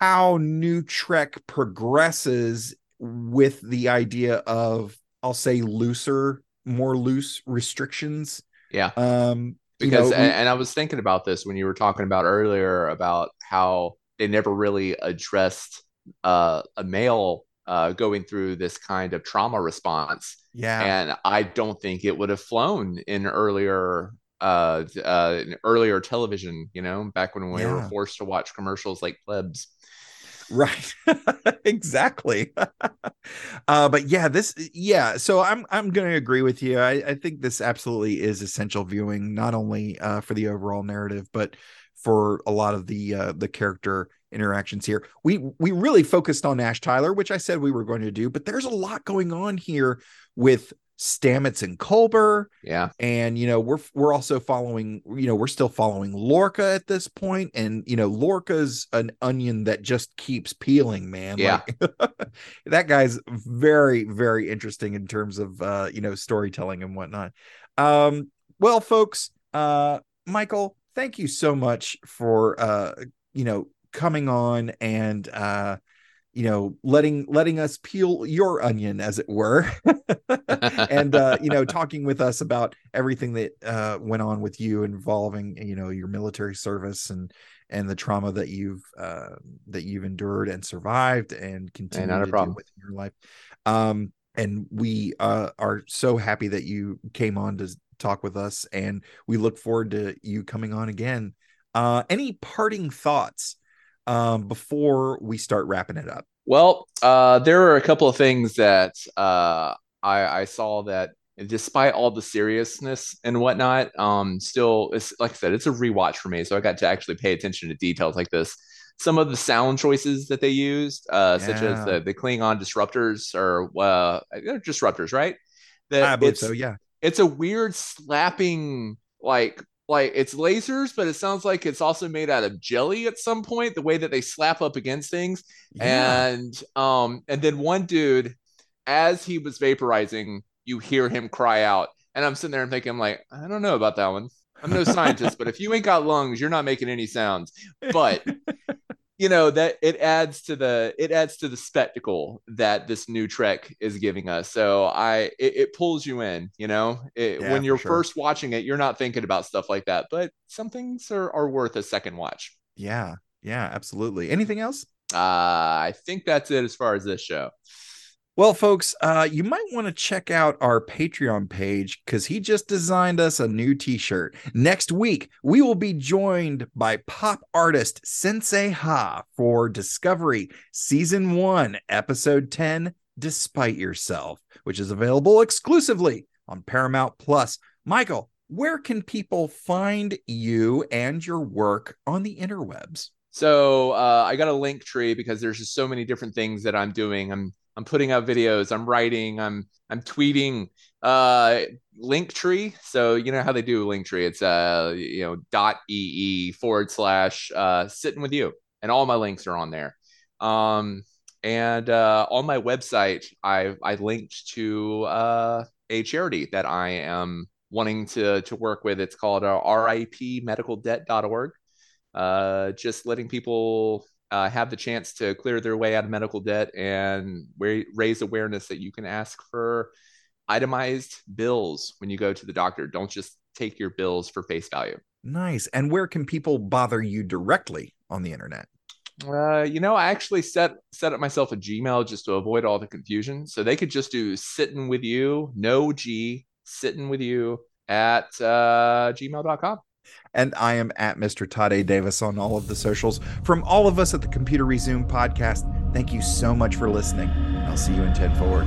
how New Trek progresses with the idea of, I'll say, looser, more loose restrictions. Yeah. Um, because, you know, we, and I was thinking about this when you were talking about earlier about how they never really addressed uh, a male Uh, going through this kind of trauma response. Yeah. And I don't think it would have flown in earlier uh, uh, in earlier television, you know, back when we yeah. were forced to watch commercials like Plebs. Right. Exactly. uh, but yeah, this, yeah. So I'm, I'm going to agree with you. I, I think this absolutely is essential viewing, not only uh, for the overall narrative, but for a lot of the, uh, the character interactions here. We we really focused on Ash Tyler, which I said we were going to do, but there's a lot going on here with Stamets and Culber. Yeah. And you know, we're we're also following, you know, we're still following Lorca at this point. And you know, Lorca's an onion that just keeps peeling, man. Yeah. Like, that guy's very, very interesting in terms of uh, you know, storytelling and whatnot. Um, well, folks, uh Michael, thank you so much for uh you know coming on and uh you know letting letting us peel your onion, as it were, and uh you know talking with us about everything that uh went on with you involving you know your military service and and the trauma that you've uh that you've endured and survived and continue to deal with in your life. Um and we uh are so happy that you came on to talk with us, and we look forward to you coming on again. Uh any parting thoughts Um, before we start wrapping it up? Well, uh, there are a couple of things that uh, I, I saw that, despite all the seriousness and whatnot, um, still, it's, like I said, it's a rewatch for me. So I got to actually pay attention to details like this. Some of the sound choices that they used, uh, yeah. such as the, the Klingon disruptors, or uh, they're disruptors, right? That I believe so, yeah. It's a weird slapping, like, Like it's lasers, but it sounds like it's also made out of jelly at some point, the way that they slap up against things. Yeah. And um, and then one dude, as he was vaporizing, you hear him cry out. And I'm sitting there and thinking, like, I don't know about that one. I'm no scientist, but if you ain't got lungs, you're not making any sounds. But you know, that it adds to the it adds to the spectacle that this new Trek is giving us. So I it, it pulls you in, you know, it, yeah, when you're sure. first watching it, you're not thinking about stuff like that, but some things are, are worth a second watch. Yeah. Yeah, absolutely. Anything else? Uh, I think that's it as far as this show. Well, folks, uh, you might want to check out our Patreon page because he just designed us a new t-shirt. Next week, we will be joined by pop artist Sensei Ha for Discovery Season one, Episode ten, Despite Yourself, which is available exclusively on Paramount Plus. Michael, where can people find you and your work on the interwebs? So uh, I got a Linktree because there's just so many different things that I'm doing. I'm I'm putting out videos, I'm writing, I'm I'm tweeting, uh, Linktree. So you know how they do Linktree. It's uh you know dot ee forward slash uh sitting with you, and all my links are on there. Um, and uh, on my website, I I linked to uh, a charity that I am wanting to to work with. It's called uh, R I P medical debt dot org. Uh, just letting people. Uh, have the chance to clear their way out of medical debt and re- raise awareness that you can ask for itemized bills when you go to the doctor. Don't just take your bills for face value. Nice. And where can people bother you directly on the internet? Uh, you know, I actually set set up myself a Gmail just to avoid all the confusion. So they could just do sitting with you, no G, sitting with you at uh, gmail dot com. And I am at Mister Todd A. Davis on all of the socials. From all of us at the Computer Resume Podcast, thank you so much for listening. I'll see you in ten forward.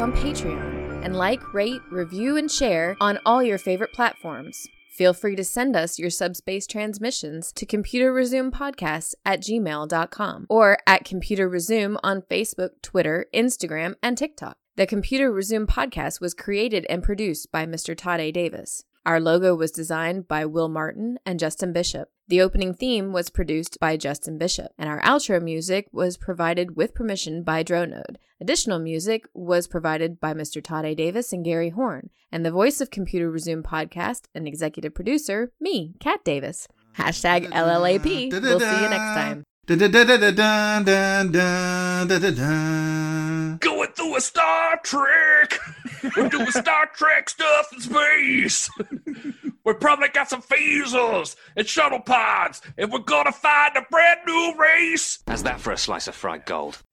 On Patreon and like, rate, review, and share on all your favorite platforms. Feel free to send us your subspace transmissions to computer resume podcast at gmail dot com or at Computer Resume on Facebook, Twitter, Instagram, and TikTok. The Computer Resume Podcast was created and produced by Mister Todd A. Davis. Our logo was designed by Will Martin and Justin Bishop. The opening theme was produced by Justin Bishop, and our outro music was provided with permission by Dronode. Additional music was provided by Mister Todd A. Davis and Gary Horn, and the voice of Computer Resume Podcast and executive producer, me, Kat Davis. Hashtag L L A P. We'll see you next time. Going through a Star Trek. We're doing Star Trek stuff in space. We probably got some phasers and shuttle pods, and we're gonna find a brand new race. How's that for a slice of fried gold?